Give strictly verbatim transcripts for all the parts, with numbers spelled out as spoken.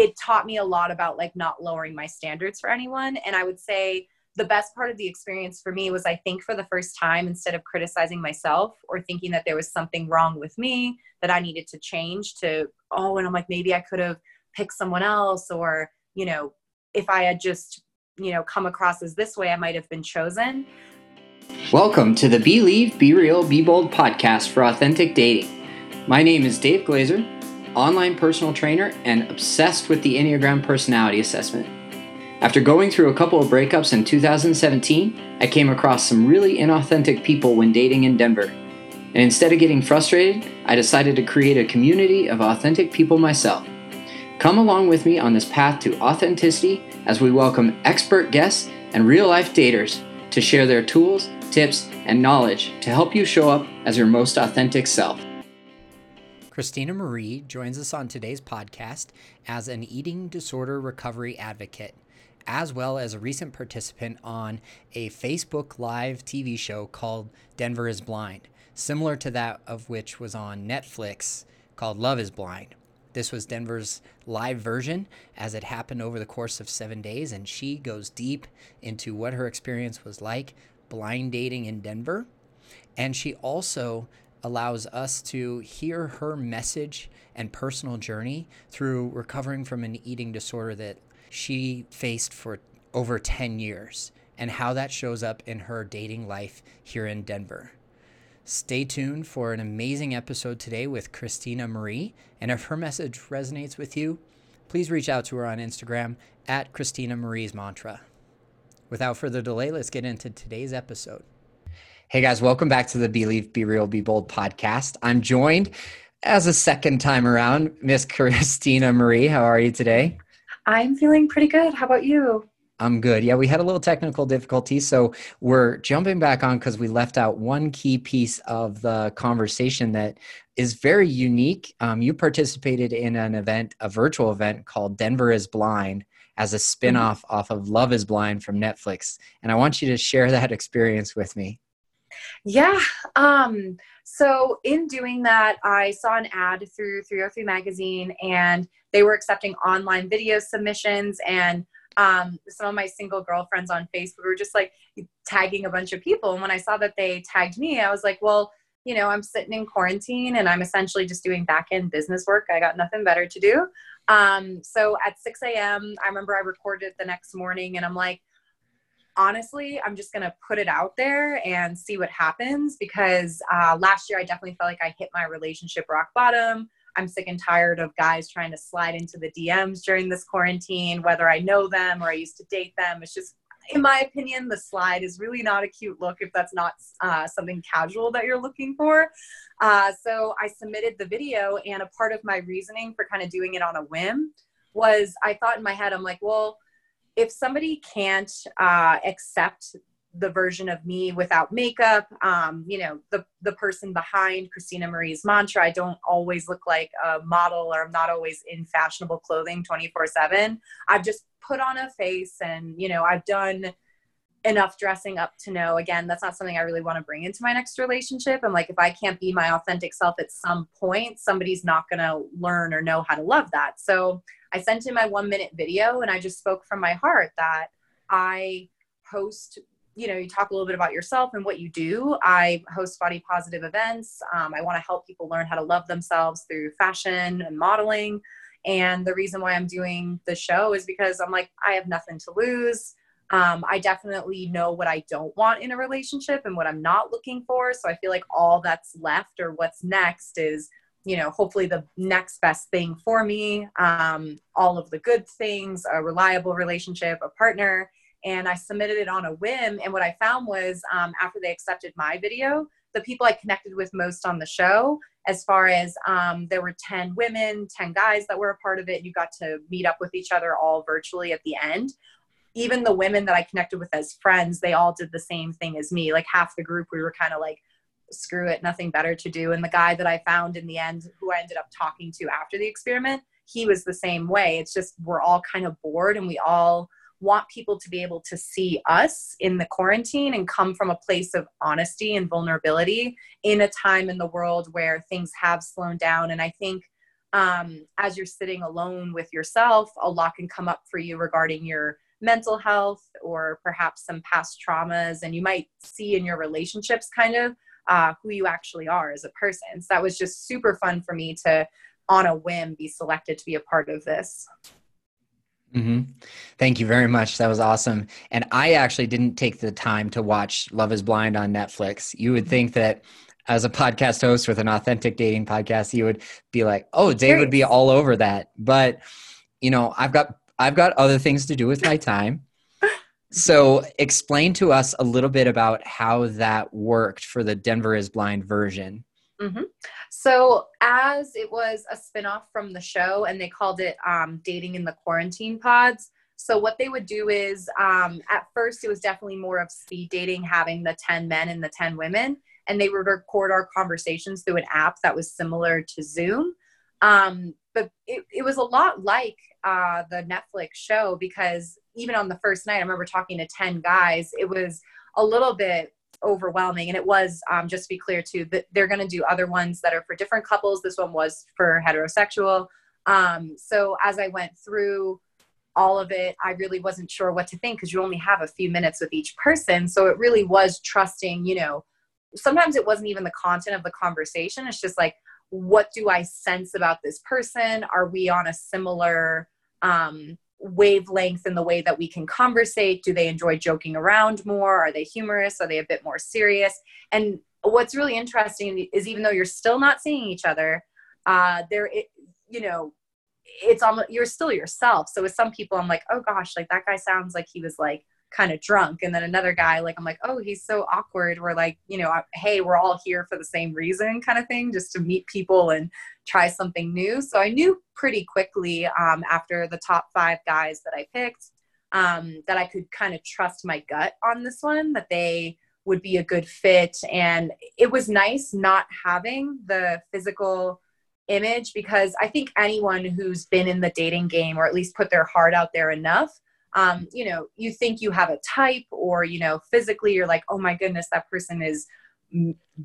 it taught me a lot about like not lowering my standards for anyone. And I would say the best part of the experience for me was, I think for the first time, instead of criticizing myself or thinking that there was something wrong with me that I needed to change to, oh, and I'm like, maybe I could have picked someone else, or, you know, if I had just, you know, come across as this way, I might have been chosen. Welcome to the Believe, Be Real, Be Bold podcast for authentic dating. My name is Dave Glazer, online personal trainer and obsessed with the Enneagram personality assessment. After going through a couple of breakups in two thousand seventeen, I came across some really inauthentic people when dating in Denver. And instead of getting frustrated, I decided to create a community of authentic people myself. Come along with me on this path to authenticity as we welcome expert guests and real-life daters to share their tools, tips, and knowledge to help you show up as your most authentic self. Christina Marie joins us on today's podcast as an eating disorder recovery advocate, as well as a recent participant on a Facebook Live T V show called Denver is Blind, similar to that of which was on Netflix called Love is Blind. This was Denver's live version as it happened over the course of seven days, and she goes deep into what her experience was like blind dating in Denver. And she also allows us to hear her message and personal journey through recovering from an eating disorder that she faced for over ten years and how that shows up in her dating life here in Denver. Stay tuned for an amazing episode today with Christina Marie. And if her message resonates with you, please reach out to her on Instagram at Christina Marie's Mantra. Without further delay, let's get into today's episode. Hey guys, welcome back to the Believe, Be Real, Be Bold podcast. I'm joined as a second time around, Miss Christina Marie. How are you today? I'm feeling pretty good. How about you? I'm good. Yeah, we had a little technical difficulty, so we're jumping back on because we left out one key piece of the conversation that is very unique. Um, you participated in an event, a virtual event called Denver is Blind as a spinoff mm-hmm. off of Love is Blind from Netflix. And I want you to share that experience with me. Yeah. Um, so in doing that, I saw an ad through three oh three magazine, and they were accepting online video submissions, and Um, some of my single girlfriends on Facebook were just like tagging a bunch of people. And when I saw that they tagged me, I was like, well, you know, I'm sitting in quarantine and I'm essentially just doing back-end business work. I got nothing better to do. Um, so at six a.m., I remember I recorded it the next morning, and I'm like, honestly, I'm just going to put it out there and see what happens, because uh, last year I definitely felt like I hit my relationship rock bottom. I'm sick and tired of guys trying to slide into the D Ms during this quarantine, whether I know them or I used to date them. It's just, in my opinion, the slide is really not a cute look if that's not uh, something casual that you're looking for. Uh, so I submitted the video, and a part of my reasoning for kind of doing it on a whim was I thought in my head, I'm like, well, if somebody can't uh, accept the version of me without makeup, um, you know, the, the person behind Christina Marie's Mantra, I don't always look like a model, or I'm not always in fashionable clothing twenty-four seven. I've just put on a face, and, you know, I've done enough dressing up to know, again, that's not something I really want to bring into my next relationship. I'm like, if I can't be my authentic self at some point, somebody's not going to learn or know how to love that. So I sent in my one minute video, and I just spoke from my heart that I host, you know, you talk a little bit about yourself and what you do. I host body positive events. Um, I want to help people learn how to love themselves through fashion and modeling. And the reason why I'm doing the show is because I'm like, I have nothing to lose. Um, I definitely know what I don't want in a relationship and what I'm not looking for. So I feel like all that's left, or what's next, is, you know, hopefully the next best thing for me. Um, all of the good things, a reliable relationship, a partner. And I submitted it on a whim. And what I found was um, after they accepted my video, the people I connected with most on the show, as far as um, there were ten women, ten guys that were a part of it. You got to meet up with each other all virtually at the end. Even the women that I connected with as friends, they all did the same thing as me. Like half the group, we were kind of like, screw it, nothing better to do. And the guy that I found in the end, who I ended up talking to after the experiment, he was the same way. It's just, we're all kind of bored, and we all want people to be able to see us in the quarantine and come from a place of honesty and vulnerability in a time in the world where things have slowed down. And I think um, as you're sitting alone with yourself, a lot can come up for you regarding your mental health or perhaps some past traumas. And you might see in your relationships kind of uh, who you actually are as a person. So that was just super fun for me to, on a whim, be selected to be a part of this. Mm-hmm. Thank you very much. That was awesome. And I actually didn't take the time to watch Love is Blind on Netflix. You would think that as a podcast host with an authentic dating podcast, you would be like, oh, Dave would be all over that. But, you know, I've got, I've got other things to do with my time. So explain to us a little bit about how that worked for the Denver is Blind version. Mm-hmm. So as it was a spinoff from the show, and they called it um, Dating in the Quarantine Pods. So what they would do is um, at first it was definitely more of speed dating, having the ten men and the ten women. And they would record our conversations through an app that was similar to Zoom. Um, but it, it was a lot like uh, the Netflix show, because even on the first night, I remember talking to ten guys. It was a little bit overwhelming. And it was, um, just to be clear too, that they're going to do other ones that are for different couples. This one was for heterosexual. Um, so as I went through all of it, I really wasn't sure what to think, because you only have a few minutes with each person. So it really was trusting, you know, sometimes it wasn't even the content of the conversation. It's just like, what do I sense about this person? Are we on a similar, um, wavelength in the way that we can conversate? Do they enjoy joking around more? Are they humorous? Are they a bit more serious? And what's really interesting is, even though you're still not seeing each other, uh, there, it, you know, it's almost, you're still yourself. So with some people, I'm like, oh gosh, like that guy sounds like he was like kind of drunk. And then another guy, like, I'm like, oh, he's so awkward. We're like, you know, hey, we're all here for the same reason kind of thing, just to meet people and try something new. So I knew pretty quickly um, after the top five guys that I picked um, that I could kind of trust my gut on this one, that they would be a good fit. And it was nice not having the physical image, because I think anyone who's been in the dating game, or at least put their heart out there enough, Um, you know, you think you have a type, or, you know, physically you're like, oh my goodness, that person is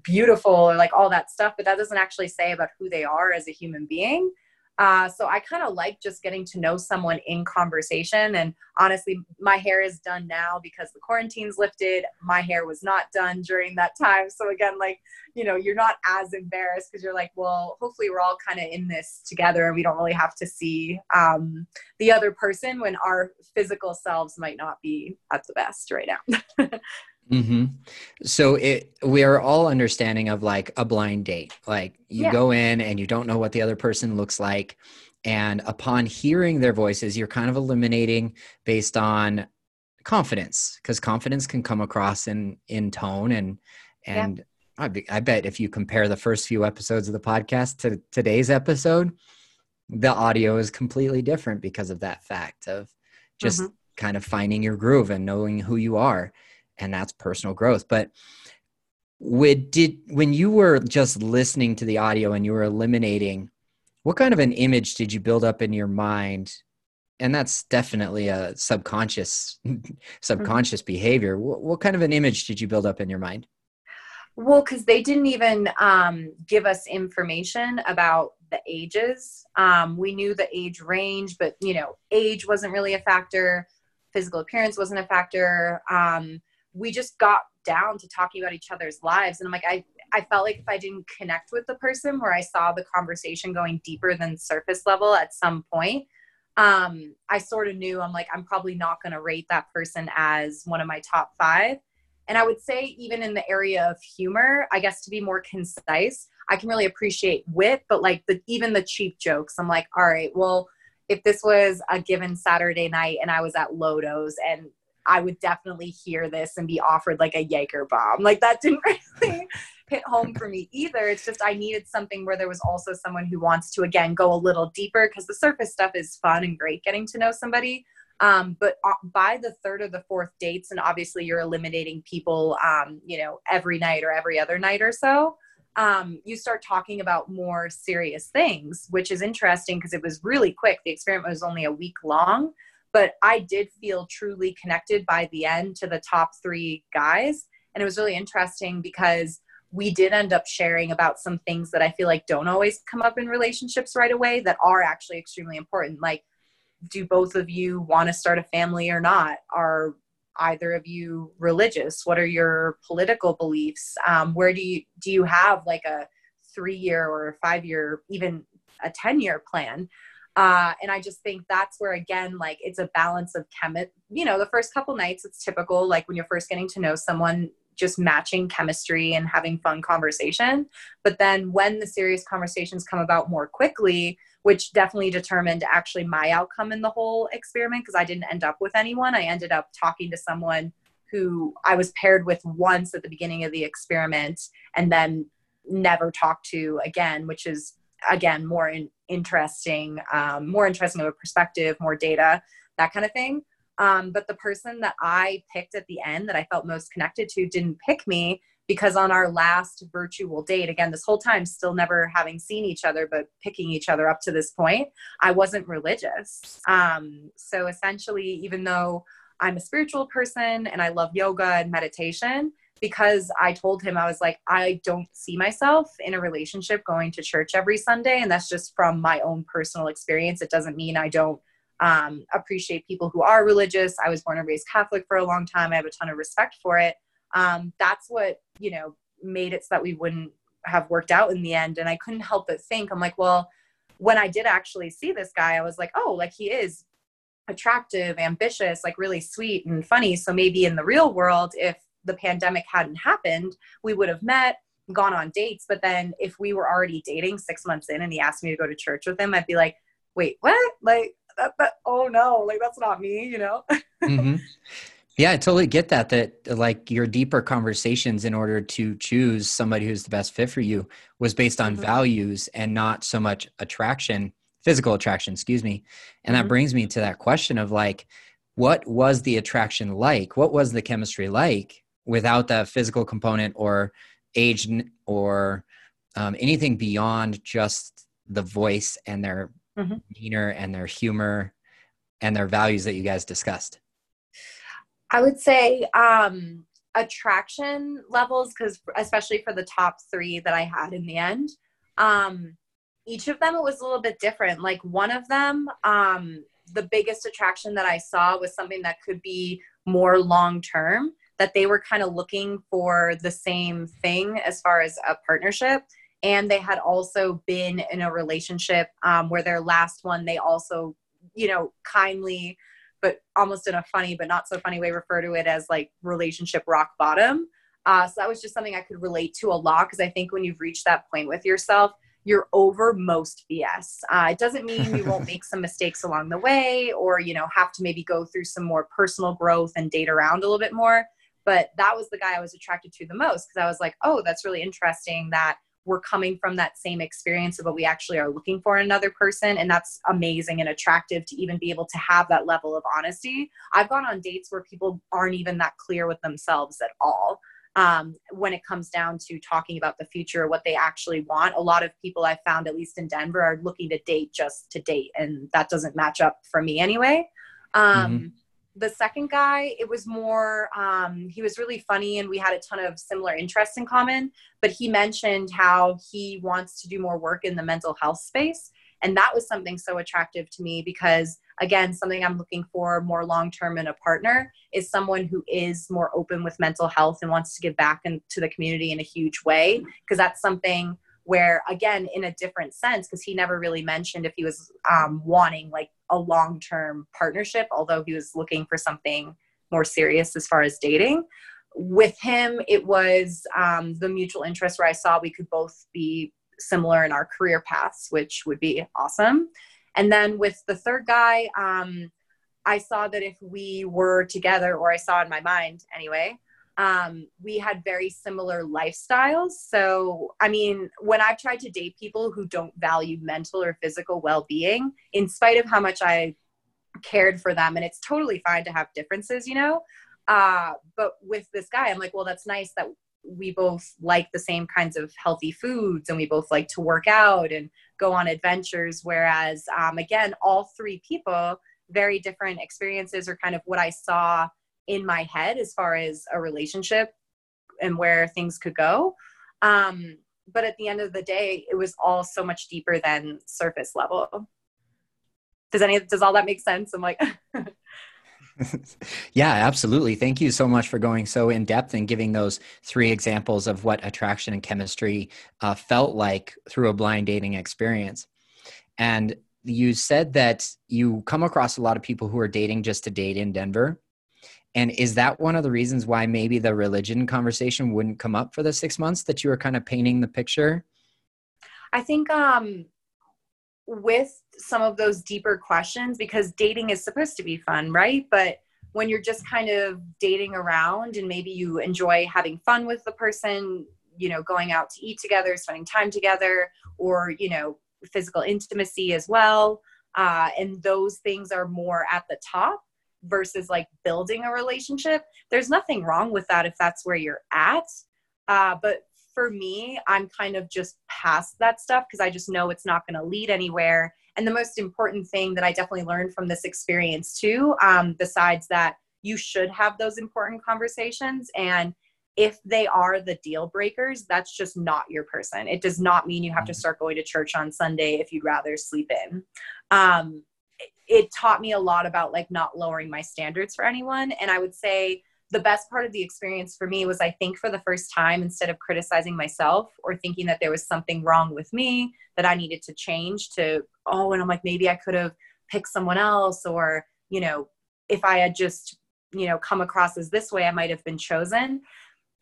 beautiful, or like all that stuff, but that doesn't actually say about who they are as a human being. Uh, so I kind of like just getting to know someone in conversation. And honestly, my hair is done now because the quarantine's lifted. My hair was not done during that time. So again, like, you know, you're not as embarrassed, because you're like, well, hopefully we're all kind of in this together, and we don't really have to see um, the other person when our physical selves might not be at the best right now. Mm-hmm. So it, we are all understanding of like a blind date, like you yeah. go in and you don't know what the other person looks like. And upon hearing their voices, you're kind of eliminating based on confidence, because confidence can come across in, in tone. And, and yeah. I, be, I bet if you compare the first few episodes of the podcast to today's episode, the audio is completely different because of that fact of just mm-hmm. kind of finding your groove and knowing who you are. And that's personal growth. But would, did, when you were just listening to the audio and you were eliminating, what kind of an image did you build up in your mind? And that's definitely a subconscious, subconscious mm-hmm. behavior. What, what kind of an image did you build up in your mind? Well, because they didn't even um, give us information about the ages. Um, we knew the age range, but, you know, age wasn't really a factor. Physical appearance wasn't a factor. Um, we just got down to talking about each other's lives. And I'm like, I, I felt like if I didn't connect with the person, where I saw the conversation going deeper than surface level at some point, um, I sort of knew, I'm like, I'm probably not going to rate that person as one of my top five. And I would say even in the area of humor, I guess to be more concise, I can really appreciate wit, but like the, even the cheap jokes, I'm like, all right, well, if this was a given Saturday night and I was at Lodo's, and I would definitely hear this and be offered like a Jaeger bomb. Like that didn't really hit home for me either. It's just I needed something where there was also someone who wants to, again, go a little deeper, because the surface stuff is fun and great getting to know somebody. Um, but by the third or the fourth dates, and obviously you're eliminating people, um, you know, every night or every other night or so, um, you start talking about more serious things, which is interesting because it was really quick. The experiment was only a week long. But I did feel truly connected by the end to the top three guys. And it was really interesting because we did end up sharing about some things that I feel like don't always come up in relationships right away that are actually extremely important. Like, do both of you want to start a family or not? Are either of you religious? What are your political beliefs? Um, where do you, do you have like a three-year or a five-year, even a ten-year plan? Uh, and I just think that's where, again, like it's a balance of chemistry. You know, the first couple nights, it's typical, like when you're first getting to know someone, just matching chemistry and having fun conversation. But then when the serious conversations come about more quickly, which definitely determined actually my outcome in the whole experiment, because I didn't end up with anyone. I ended up talking to someone who I was paired with once at the beginning of the experiment and then never talked to again, which is, again, more in, interesting, um, more interesting of a perspective, more data, that kind of thing. Um, but the person that I picked at the end that I felt most connected to didn't pick me, because on our last virtual date, again, this whole time, still never having seen each other, but picking each other up to this point, I wasn't religious. Um, so essentially, even though I'm a spiritual person and I love yoga and meditation, because I told him, I was like, I don't see myself in a relationship going to church every Sunday. And that's just from my own personal experience. It doesn't mean I don't um, appreciate people who are religious. I was born and raised Catholic for a long time. I have a ton of respect for it. Um, that's what, you know, made it so that we wouldn't have worked out in the end. And I couldn't help but think, I'm like, well, when I did actually see this guy, I was like, oh, like he is attractive, ambitious, like really sweet and funny. So maybe in the real world, if the pandemic hadn't happened, we would have met, gone on dates. But then if we were already dating six months in and he asked me to go to church with him, I'd be like, wait, what? Like, that, that, oh no, like that's not me, you know? Mm-hmm. Yeah, I totally get that, that like your deeper conversations in order to choose somebody who's the best fit for you was based on mm-hmm. values and not so much attraction, physical attraction, excuse me. And mm-hmm. that brings me to that question of like, what was the attraction like? What was the chemistry like without that physical component or age or um, anything beyond just the voice and their mm-hmm. demeanor and their humor and their values that you guys discussed? I would say um, attraction levels, because especially for the top three that I had in the end, um, each of them, it was a little bit different. Like one of them, um, the biggest attraction that I saw was something that could be more long-term, that they were kind of looking for the same thing as far as a partnership. And they had also been in a relationship um, where their last one, they also, you know, kindly, but almost in a funny, but not so funny way, refer to it as like relationship rock bottom. Uh, so that was just something I could relate to a lot. Cause I think when you've reached that point with yourself, you're over most B S. Uh, it doesn't mean you won't make some mistakes along the way, or, you know, have to maybe go through some more personal growth and date around a little bit more. But that was the guy I was attracted to the most, because I was like, oh, that's really interesting that we're coming from that same experience of what we actually are looking for in another person. And that's amazing and attractive to even be able to have that level of honesty. I've gone on dates where people aren't even that clear with themselves at all um, when it comes down to talking about the future or what they actually want. A lot of people I found, at least in Denver, are looking to date just to date. And that doesn't match up for me anyway. Um, mm-hmm. The second guy, it was more, um, he was really funny and we had a ton of similar interests in common, but he mentioned how he wants to do more work in the mental health space. And that was something so attractive to me because, again, something I'm looking for more long-term in a partner is someone who is more open with mental health and wants to give back in, to the community in a huge way. Because that's something where, again, in a different sense, because he never really mentioned if he was um, wanting like a long-term partnership, although he was looking for something more serious as far as dating. With him, it was um, the mutual interest where I saw we could both be similar in our career paths, which would be awesome. And then with the third guy, um, I saw that if we were together, or I saw in my mind anyway, Um, we had very similar lifestyles. So, I mean, when I've tried to date people who don't value mental or physical well-being, in spite of how much I cared for them, and it's totally fine to have differences, you know, uh, but with this guy, I'm like, well, that's nice that we both like the same kinds of healthy foods and we both like to work out and go on adventures. Whereas, um, again, all three people, very different experiences, are kind of what I saw in my head as far as a relationship and where things could go. Um, but at the end of the day, it was all so much deeper than surface level. Does any, does all that make sense? I'm like, yeah, absolutely. Thank you so much for going so in depth and giving those three examples of what attraction and chemistry uh, felt like through a blind dating experience. And you said that you come across a lot of people who are dating just to date in Denver. And is that one of the reasons why maybe the religion conversation wouldn't come up for the six months that you were kind of painting the picture? I think um, with some of those deeper questions, because dating is supposed to be fun, right? But when you're just kind of dating around and maybe you enjoy having fun with the person, you know, going out to eat together, spending time together, or, you know, physical intimacy as well. Uh, and those things are more at the top versus like building a relationship. There's nothing wrong with that if that's where you're at. Uh, but for me, I'm kind of just past that stuff because I just know it's not going to lead anywhere. And the most important thing that I definitely learned from this experience too, um, besides that you should have those important conversations, and if they are the deal breakers, that's just not your person. It does not mean you have to start going to church on Sunday if you'd rather sleep in. Um, it taught me a lot about like not lowering my standards for anyone. And I would say the best part of the experience for me was, I think for the first time, instead of criticizing myself or thinking that there was something wrong with me that I needed to change to, oh, and I'm like, maybe I could have picked someone else, or, you know, if I had just, you know, come across as this way, I might've been chosen.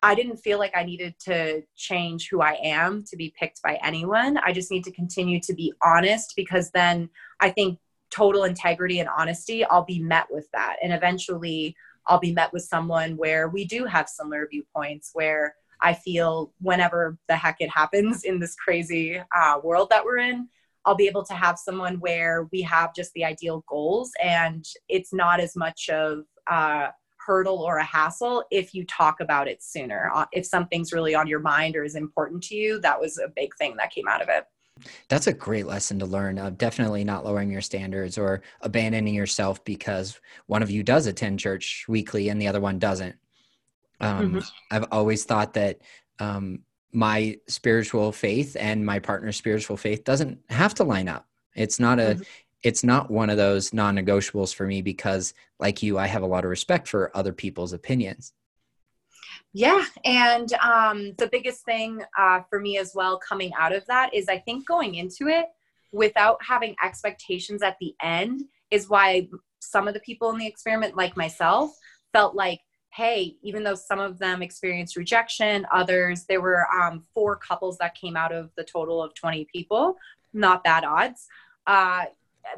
I didn't feel like I needed to change who I am to be picked by anyone. I just need to continue to be honest, because then I think total integrity and honesty, I'll be met with that. And eventually I'll be met with someone where we do have similar viewpoints, where I feel whenever the heck it happens in this crazy uh, world that we're in, I'll be able to have someone where we have just the ideal goals, and it's not as much of uh hurdle or a hassle if you talk about it sooner. If something's really on your mind or is important to you, that was a big thing that came out of it. That's a great lesson to learn, of definitely not lowering your standards or abandoning yourself because one of you does attend church weekly and the other one doesn't. Um, mm-hmm. I've always thought that um, my spiritual faith and my partner's spiritual faith doesn't have to line up. It's not a mm-hmm. It's not one of those non-negotiables for me because, like you, I have a lot of respect for other people's opinions. Yeah. And um, the biggest thing uh, for me as well coming out of that is, I think going into it without having expectations at the end is why some of the people in the experiment, like myself, felt like, hey, even though some of them experienced rejection, others, there were um, four couples that came out of the total of twenty people, not bad odds. Uh,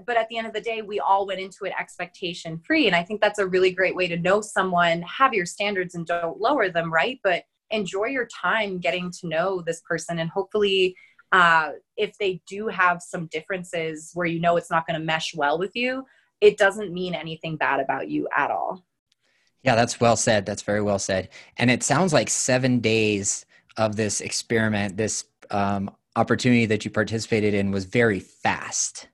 But at the end of the day, we all went into it expectation free. And I think that's a really great way to know someone. Have your standards and don't lower them, right? But enjoy your time getting to know this person. And hopefully, uh, if they do have some differences where you know it's not going to mesh well with you, it doesn't mean anything bad about you at all. Yeah, that's well said. That's very well said. And it sounds like seven days of this experiment, this um, opportunity that you participated in, was very fast.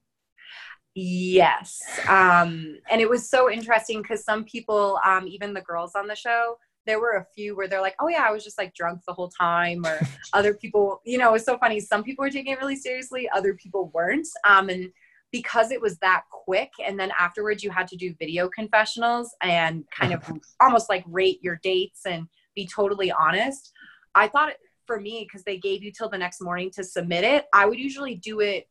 Yes. Um, and it was so interesting because some people, um, even the girls on the show, there were a few where they're like, oh yeah, I was just like drunk the whole time, or other people, you know, it was so funny. Some people were taking it really seriously. Other people weren't. Um, and because it was that quick, and then afterwards you had to do video confessionals and kind of almost like rate your dates and be totally honest. I thought it, for me, because they gave you till the next morning to submit it, I would usually do it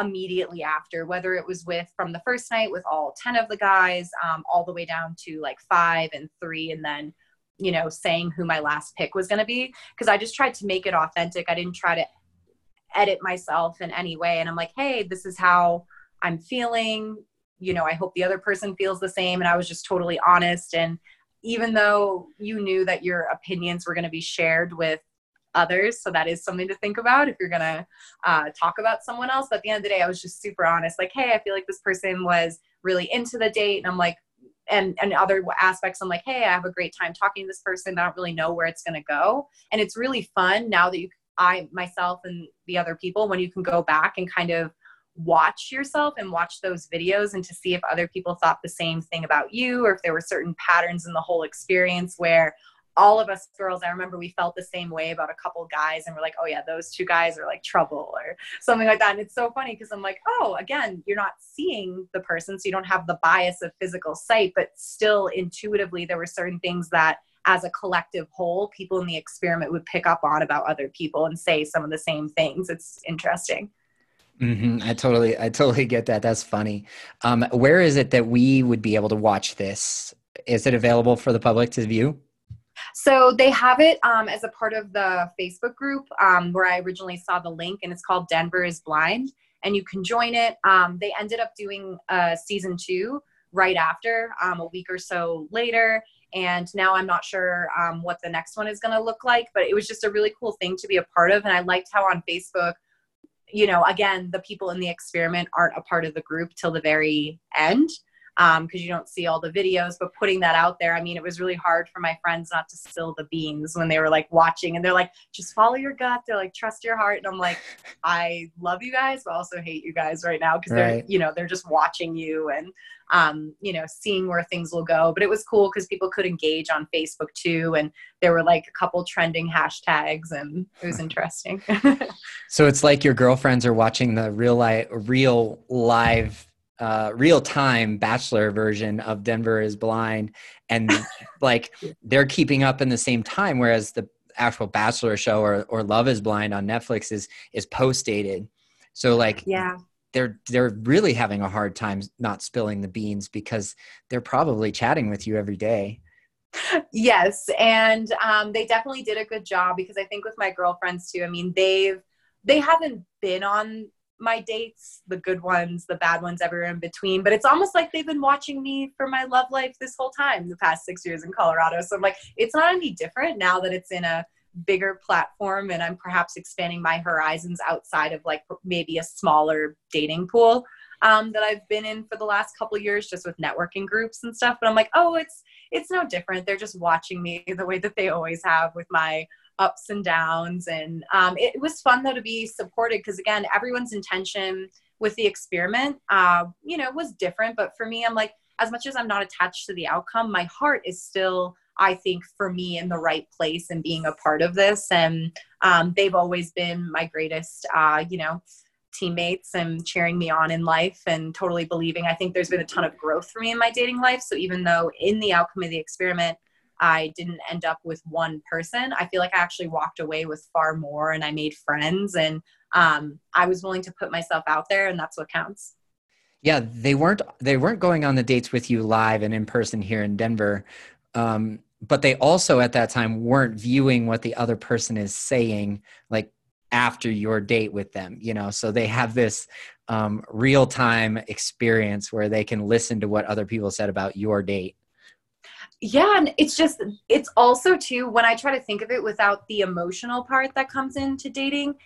immediately after, whether it was with from the first night with all ten of the guys, um, all the way down to like five and three, and then, you know, saying who my last pick was going to be. Cause I just tried to make it authentic. I didn't try to edit myself in any way. And I'm like, hey, this is how I'm feeling. You know, I hope the other person feels the same. And I was just totally honest. And even though you knew that your opinions were going to be shared with others, so that is something to think about if you're gonna uh talk about someone else, but at the end of the day I was just super honest, like, hey, I feel like this person was really into the date, and I'm like, and and other aspects I'm like, hey, I have a great time talking to this person, I don't really know where it's gonna go. And it's really fun now that you I myself and the other people, when you can go back and kind of watch yourself and watch those videos, and to see if other people thought the same thing about you, or if there were certain patterns in the whole experience where, all of us girls, I remember we felt the same way about a couple guys, and we're like, oh yeah, those two guys are like trouble or something like that. And it's so funny because I'm like, oh, again, you're not seeing the person, so you don't have the bias of physical sight, but still intuitively there were certain things that as a collective whole, people in the experiment would pick up on about other people and say some of the same things. It's interesting. Mm-hmm. I totally, I totally get that. That's funny. Um, where is it that we would be able to watch this? Is it available for the public to view? So they have it um, as a part of the Facebook group um, where I originally saw the link, and it's called Denver is Blind, and you can join it. Um, they ended up doing uh, season two right after, um, a week or so later. And now I'm not sure um, what the next one is going to look like, but it was just a really cool thing to be a part of. And I liked how on Facebook, you know, again, the people in the experiment aren't a part of the group till the very end, because um, you don't see all the videos, but putting that out there, I mean, it was really hard for my friends not to spill the beans when they were like watching, and they're like, just follow your gut. They're like, trust your heart. And I'm like, I love you guys, but also hate you guys right now, because right. they're, you know, they're just watching you and, um, you know, seeing where things will go. But it was cool because people could engage on Facebook too. And there were like a couple trending hashtags, and it was interesting. So it's like your girlfriends are watching the real life, real live Uh, real-time Bachelor version of Denver is Blind, and like they're keeping up in the same time, whereas the actual Bachelor show or, or Love is Blind on Netflix is is post-dated. So like yeah. they're they're really having a hard time not spilling the beans, because they're probably chatting with you every day. Yes, and um, they definitely did a good job, because I think with my girlfriends too, I mean, they've they haven't been on my dates, the good ones, the bad ones, everywhere in between. But it's almost like they've been watching me for my love life this whole time, the past six years in Colorado. So I'm like, it's not any different now that it's in a bigger platform, and I'm perhaps expanding my horizons outside of like maybe a smaller dating pool um, that I've been in for the last couple of years, just with networking groups and stuff. But I'm like, oh, it's, it's no different. They're just watching me the way that they always have, with my ups and downs. And um, it was fun though to be supported, because again, everyone's intention with the experiment, uh, you know, was different. But for me, I'm like, as much as I'm not attached to the outcome, my heart is still, I think, for me, in the right place and being a part of this. And um, they've always been my greatest, uh, you know, teammates and cheering me on in life and totally believing. I think there's been a ton of growth for me in my dating life. So even though in the outcome of the experiment, I didn't end up with one person, I feel like I actually walked away with far more, and I made friends, and um, I was willing to put myself out there, and that's what counts. Yeah. They weren't, they weren't going on the dates with you live and in person here in Denver. Um, but they also at that time weren't viewing what the other person is saying, like after your date with them, you know, so they have this um, real time experience where they can listen to what other people said about your date. Yeah. And it's just, it's also too, when I try to think of it without the emotional part that comes into dating,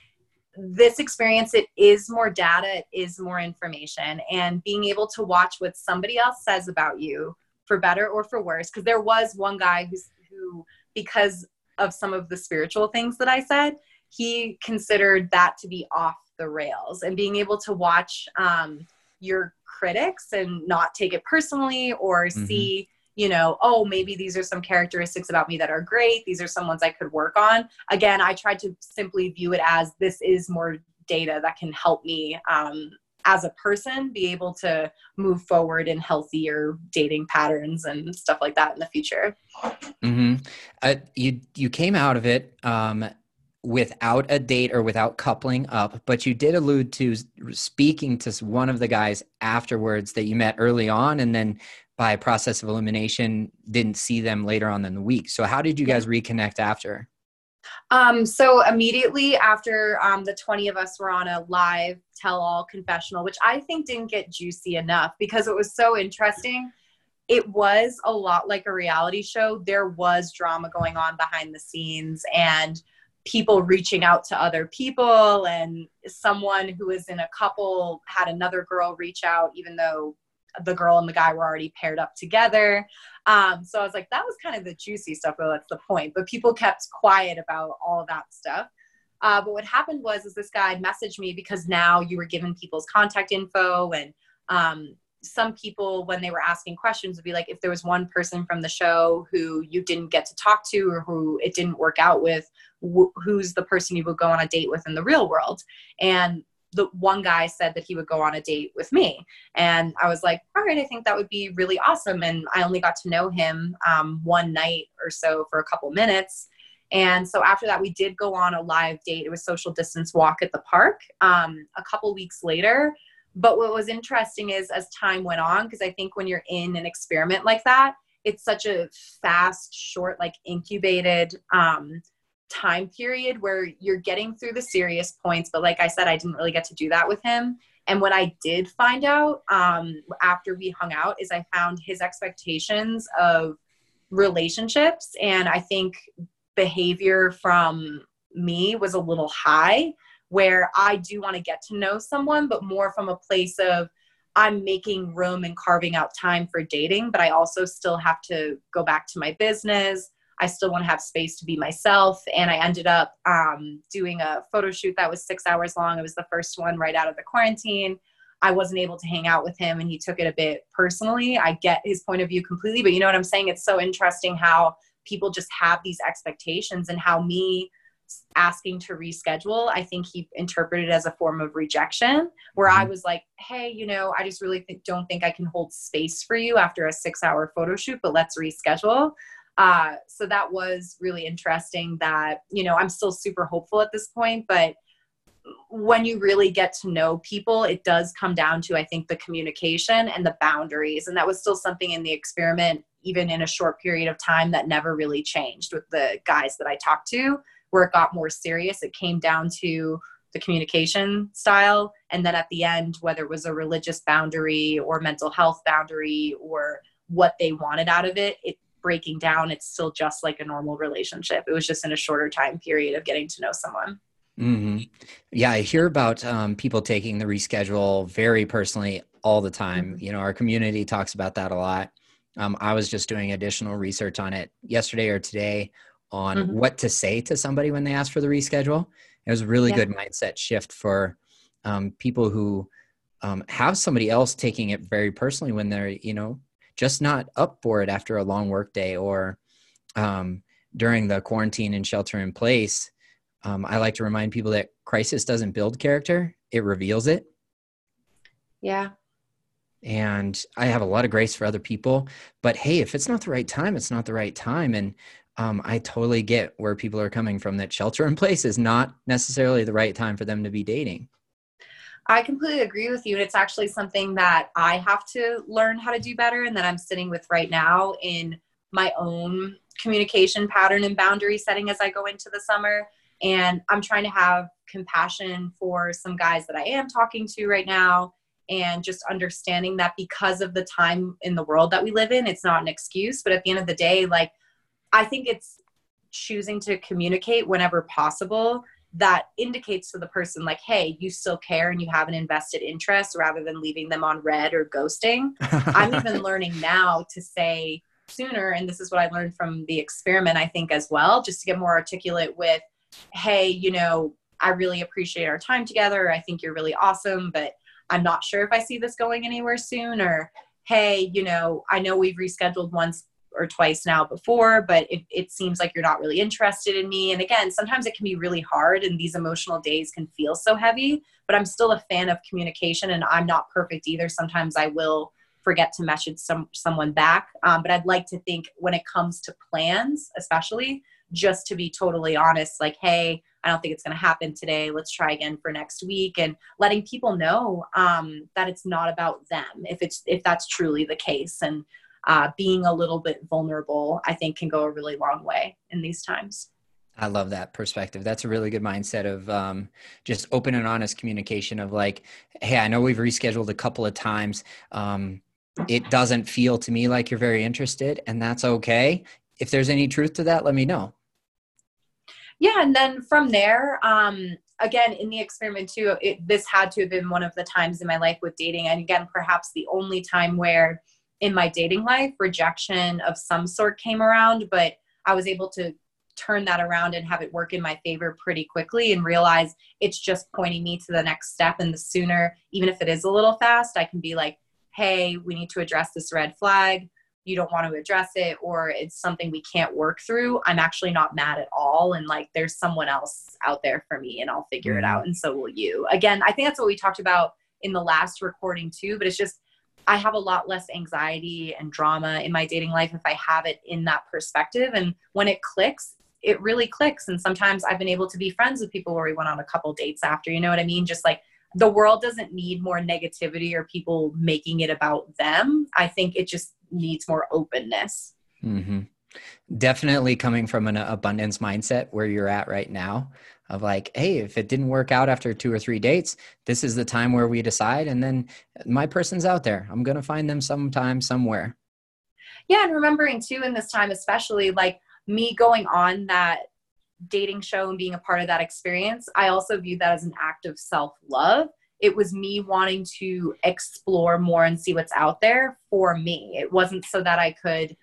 this experience, it is more data, it is more information, and being able to watch what somebody else says about you, for better or for worse. Cause there was one guy who's, who, because of some of the spiritual things that I said, he considered that to be off the rails, and being able to watch um, your critics and not take it personally, or mm-hmm. see, you know, oh, maybe these are some characteristics about me that are great. These are some ones I could work on. Again, I tried to simply view it as, this is more data that can help me um, as a person be able to move forward in healthier dating patterns and stuff like that in the future. Mm-hmm. Uh, you, you came out of it um, without a date or without coupling up, but you did allude to speaking to one of the guys afterwards that you met early on, and then by process of elimination, didn't see them later on in the week. So how did you guys reconnect after? Um, so immediately after um, the twenty of us were on a live tell-all confessional, which I think didn't get juicy enough, because it was so interesting. It was a lot like a reality show. There was drama going on behind the scenes, and people reaching out to other people, and someone who was in a couple had another girl reach out, even though the girl and the guy were already paired up together. Um, so I was like, that was kind of the juicy stuff, though. That's the point. But people kept quiet about all of that stuff. Uh, but what happened was, is this guy messaged me, because now you were given people's contact info, and um, some people, when they were asking questions, would be like, if there was one person from the show who you didn't get to talk to or who it didn't work out with, wh- who's the person you would go on a date with in the real world? And the one guy said that he would go on a date with me. And I was like, all right, I think that would be really awesome. And I only got to know him um, one night or so for a couple minutes. And so after that, we did go on a live date. It was social distance walk at the park um, a couple weeks later. But what was interesting is as time went on, because I think when you're in an experiment like that, it's such a fast, short, like incubated um, time period where you're getting through the serious points. But like I said, I didn't really get to do that with him. And what I did find out um, after we hung out is I found his expectations of relationships, and I think behavior from me was a little high, where I do want to get to know someone, but more from a place of I'm making room and carving out time for dating, but I also still have to go back to my business. I still want to have space to be myself. And I ended up um, doing a photo shoot that was six hours long. It was the first one right out of the quarantine. I wasn't able to hang out with him, and he took it a bit personally. I get his point of view completely, but you know what I'm saying? It's so interesting how people just have these expectations, and how me asking to reschedule, I think he interpreted it as a form of rejection, where I was like, hey, you know, I just really th- don't think I can hold space for you after a six hour photo shoot, but let's reschedule. Uh, so that was really interesting that, you know, I'm still super hopeful at this point, but when you really get to know people, it does come down to, I think, the communication and the boundaries. And that was still something in the experiment, even in a short period of time, that never really changed with the guys that I talked to. Where it got more serious, it came down to the communication style. And then at the end, whether it was a religious boundary or mental health boundary or what they wanted out of it, it breaking down, it's still just like a normal relationship. It was just in a shorter time period of getting to know someone. Mm-hmm. Yeah, I hear about um, people taking the reschedule very personally all the time. Mm-hmm. You know, our community talks about that a lot. Um, I was just doing additional research on it yesterday or today, on mm-hmm. what to say to somebody when they ask for the reschedule. It was a really yeah. good mindset shift for um, people who um, have somebody else taking it very personally when they're, you know, just not up for it after a long work day or um, during the quarantine and shelter in place. Um, I like to remind people that crisis doesn't build character. It reveals it. Yeah. And I have a lot of grace for other people, but hey, if it's not the right time, it's not the right time. And Um, I totally get where people are coming from, that shelter in place is not necessarily the right time for them to be dating. I completely agree with you. And it's actually something that I have to learn how to do better, and that I'm sitting with right now in my own communication pattern and boundary setting as I go into the summer. And I'm trying to have compassion for some guys that I am talking to right now, and just understanding that because of the time in the world that we live in, it's not an excuse. But at the end of the day, like, I think it's choosing to communicate whenever possible that indicates to the person like, hey, you still care and you have an invested interest, rather than leaving them on red or ghosting. I'm even learning now to say sooner. And this is what I learned from the experiment, I think, as well, just to get more articulate with, hey, you know, I really appreciate our time together. I think you're really awesome, but I'm not sure if I see this going anywhere soon. Or, hey, you know, I know we've rescheduled once or twice now before, but it, it seems like you're not really interested in me. And again, sometimes it can be really hard, and these emotional days can feel so heavy, but I'm still a fan of communication, and I'm not perfect either. Sometimes I will forget to message some someone back. Um, but I'd like to think when it comes to plans, especially, just to be totally honest, like, hey, I don't think it's going to happen today. Let's try again for next week. And letting people know um, that it's not about them, if it's, if that's truly the case. And Uh, being a little bit vulnerable, I think, can go a really long way in these times. I love that perspective. That's a really good mindset of um, just open and honest communication of like, hey, I know we've rescheduled a couple of times. Um, it doesn't feel to me like you're very interested, and that's okay. If there's any truth to that, let me know. Yeah. And then from there, um, again, in the experiment too, it, this had to have been one of the times in my life with dating. And again, perhaps the only time where in my dating life, rejection of some sort came around, but I was able to turn that around and have it work in my favor pretty quickly, and realize it's just pointing me to the next step. And the sooner, even if it is a little fast, I can be like, hey, we need to address this red flag, you don't want to address it, or it's something we can't work through, I'm actually not mad at all. And like, there's someone else out there for me and I'll figure it out. And so will you. Again, I think that's what we talked about in the last recording too, but it's just, I have a lot less anxiety and drama in my dating life if I have it in that perspective. And when it clicks, it really clicks. And sometimes I've been able to be friends with people where we went on a couple dates after, you know what I mean? Just like, the world doesn't need more negativity or people making it about them. I think it just needs more openness. Mm-hmm. Definitely coming from an abundance mindset where you're at right now of like, hey, if it didn't work out after two or three dates, this is the time where we decide. And then my person's out there. I'm going to find them sometime somewhere. Yeah. And remembering too, in this time, especially like me going on that dating show and being a part of that experience, I also viewed that as an act of self-love. It was me wanting to explore more and see what's out there for me. It wasn't so that I could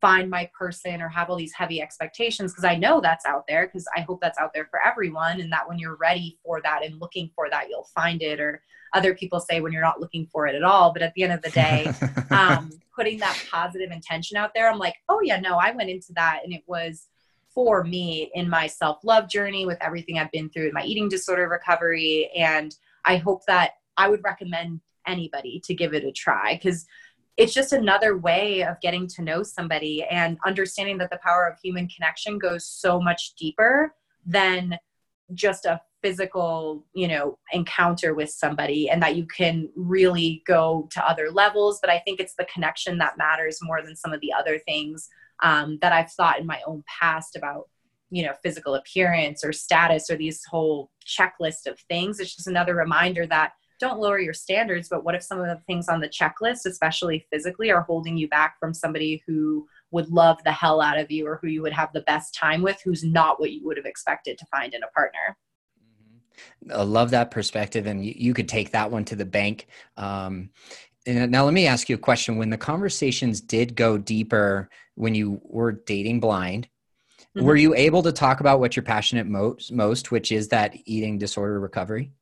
find my person or have all these heavy expectations, because I know that's out there, because I hope that's out there for everyone, and that when you're ready for that and looking for that, you'll find it. Or other people say when you're not looking for it at all. But at the end of the day, um, putting that positive intention out there, I'm like, oh yeah, no, I went into that and it was for me in my self-love journey with everything I've been through in my eating disorder recovery. And I hope that I would recommend anybody to give it a try, because it's just another way of getting to know somebody and understanding that the power of human connection goes so much deeper than just a physical, you know, encounter with somebody, and that you can really go to other levels. But I think it's the connection that matters more than some of the other things um, that I've thought in my own past about, you know, physical appearance or status or these whole checklist of things. It's just another reminder that don't lower your standards, but what if some of the things on the checklist, especially physically, are holding you back from somebody who would love the hell out of you or who you would have the best time with, who's not what you would have expected to find in a partner. I love that perspective. And you, you could take that one to the bank. Um, and now let me ask you a question. When the conversations did go deeper, when you were dating blind, mm-hmm. were you able to talk about what you're passionate most, most, which is that eating disorder recovery?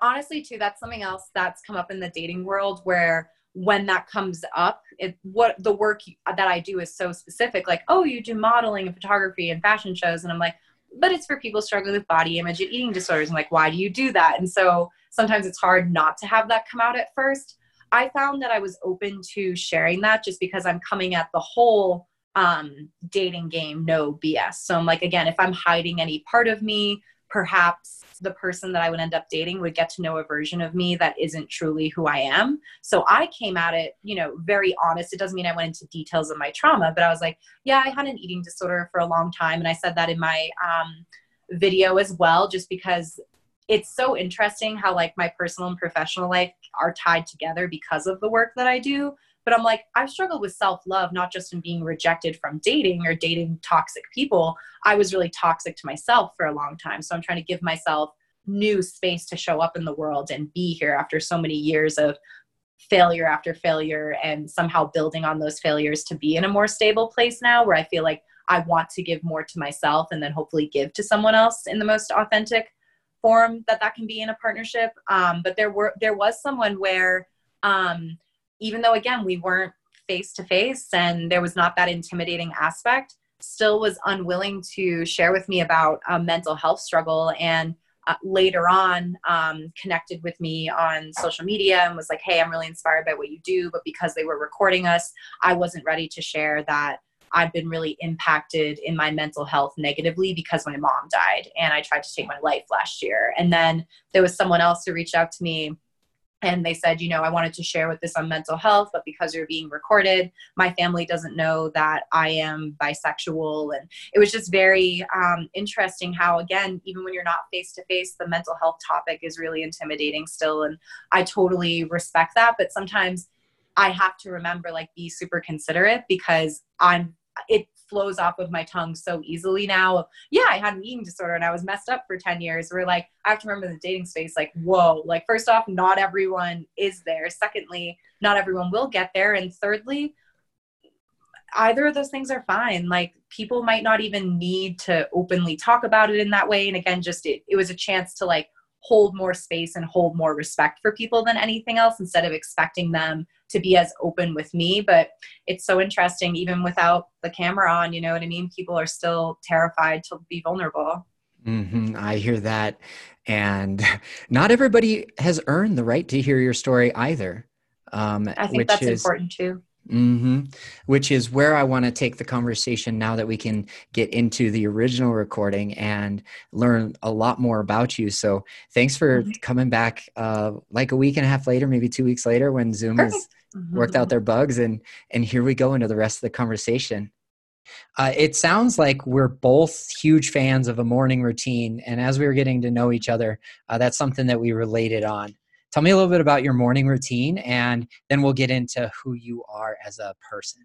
Honestly, too, that's something else that's come up in the dating world, where when that comes up, it, what the work that I do is so specific, like, oh, you do modeling and photography and fashion shows. And I'm like, but it's for people struggling with body image and eating disorders. I'm like, why do you do that? And so sometimes it's hard not to have that come out at first. I found that I was open to sharing that just because I'm coming at the whole um, dating game, no B S. So I'm like, again, if I'm hiding any part of me, perhaps the person that I would end up dating would get to know a version of me that isn't truly who I am. So I came at it, you know, very honest. It doesn't mean I went into details of my trauma, but I was like, yeah, I had an eating disorder for a long time. And I said that in my um, video as well, just because it's so interesting how like my personal and professional life are tied together because of the work that I do. But I'm like, I've struggled with self-love, not just in being rejected from dating or dating toxic people. I was really toxic to myself for a long time. So I'm trying to give myself new space to show up in the world and be here after so many years of failure after failure, and somehow building on those failures to be in a more stable place now, where I feel like I want to give more to myself and then hopefully give to someone else in the most authentic form that that can be in a partnership. Um, but there were, there was someone where, um, even though, again, we weren't face-to-face and there was not that intimidating aspect, still was unwilling to share with me about a mental health struggle. And uh, later on, um, connected with me on social media and was like, hey, I'm really inspired by what you do. But because they were recording us, I wasn't ready to share that I've been really impacted in my mental health negatively because my mom died and I tried to take my life last year. And then there was someone else who reached out to me, and they said, you know, I wanted to share with this on mental health, but because you're being recorded, my family doesn't know that I am bisexual. And it was just very um, interesting how, again, even when you're not face-to-face, the mental health topic is really intimidating still. And I totally respect that. But sometimes I have to remember, like, be super considerate, because I'm it flows off of my tongue so easily now. Of, yeah, I had an eating disorder and I was messed up for ten years. We're like, I have to remember the dating space, like, whoa, like, first off, not everyone is there. Secondly, not everyone will get there. And thirdly, either of those things are fine. Like, people might not even need to openly talk about it in that way. And again, just, it, it was a chance to like hold more space and hold more respect for people than anything else, instead of expecting them to be as open with me. But it's so interesting, even without the camera on, you know what I mean? People are still terrified to be vulnerable. Mm-hmm. I hear that. And not everybody has earned the right to hear your story either. Um, I think which that's is, important too. Mm-hmm. Which is where I want to take the conversation now that we can get into the original recording and learn a lot more about you. So thanks for mm-hmm. coming back uh, like a week and a half later, maybe two weeks later, when Zoom Perfect. has mm-hmm. worked out their bugs. And, and here we go into the rest of the conversation. Uh, it sounds like we're both huge fans of a morning routine. And as we were getting to know each other, uh, that's something that we related on. Tell me a little bit about your morning routine, and then we'll get into who you are as a person.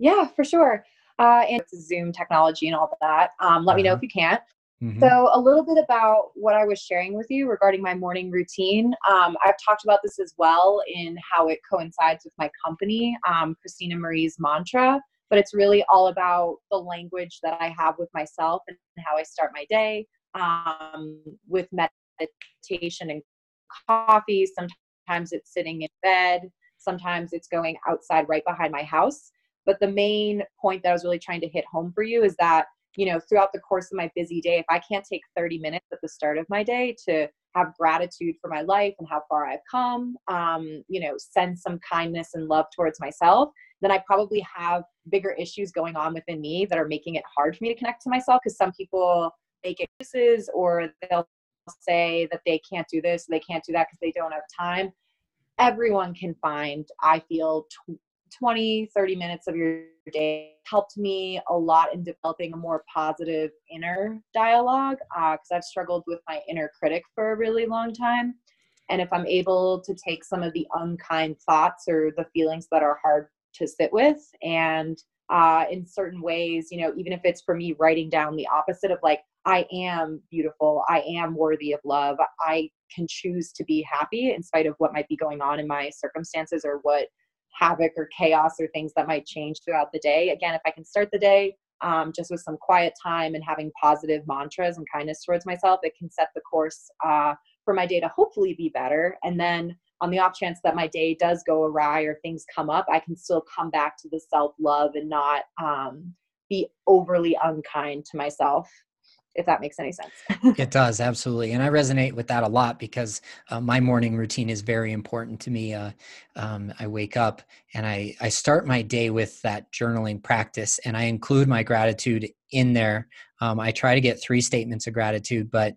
Yeah, for sure. Uh, and Zoom technology and all that. Um, let uh-huh. me know if you can't. Mm-hmm. So a little bit about what I was sharing with you regarding my morning routine. Um, I've talked about this as well in how it coincides with my company, um, Christina Marie's Mantra. But it's really all about the language that I have with myself and how I start my day, um, with meditation and coffee. Sometimes it's sitting in bed. Sometimes it's going outside right behind my house. But the main point that I was really trying to hit home for you is that, you know, throughout the course of my busy day, if I can't take thirty minutes at the start of my day to have gratitude for my life and how far I've come, um, you know, send some kindness and love towards myself, then I probably have bigger issues going on within me that are making it hard for me to connect to myself. Because some people make excuses, or they'll say that they can't do this, they can't do that because they don't have time. Everyone can find, I feel, twenty, thirty minutes of your day. It helped me a lot in developing a more positive inner dialogue, because uh, I've struggled with my inner critic for a really long time. And if I'm able to take some of the unkind thoughts or the feelings that are hard to sit with, and uh, in certain ways, you know, even if it's for me writing down the opposite of like, I am beautiful, I am worthy of love, I can choose to be happy in spite of what might be going on in my circumstances, or what havoc or chaos or things that might change throughout the day. Again, if I can start the day um, just with some quiet time and having positive mantras and kindness towards myself, it can set the course uh, for my day to hopefully be better. And then on the off chance that my day does go awry or things come up, I can still come back to the self-love and not um, be overly unkind to myself, if that makes any sense. It does. Absolutely. And I resonate with that a lot, because uh, my morning routine is very important to me. Uh, um, I wake up and I, I start my day with that journaling practice, and I include my gratitude in there. Um, I try to get three statements of gratitude, but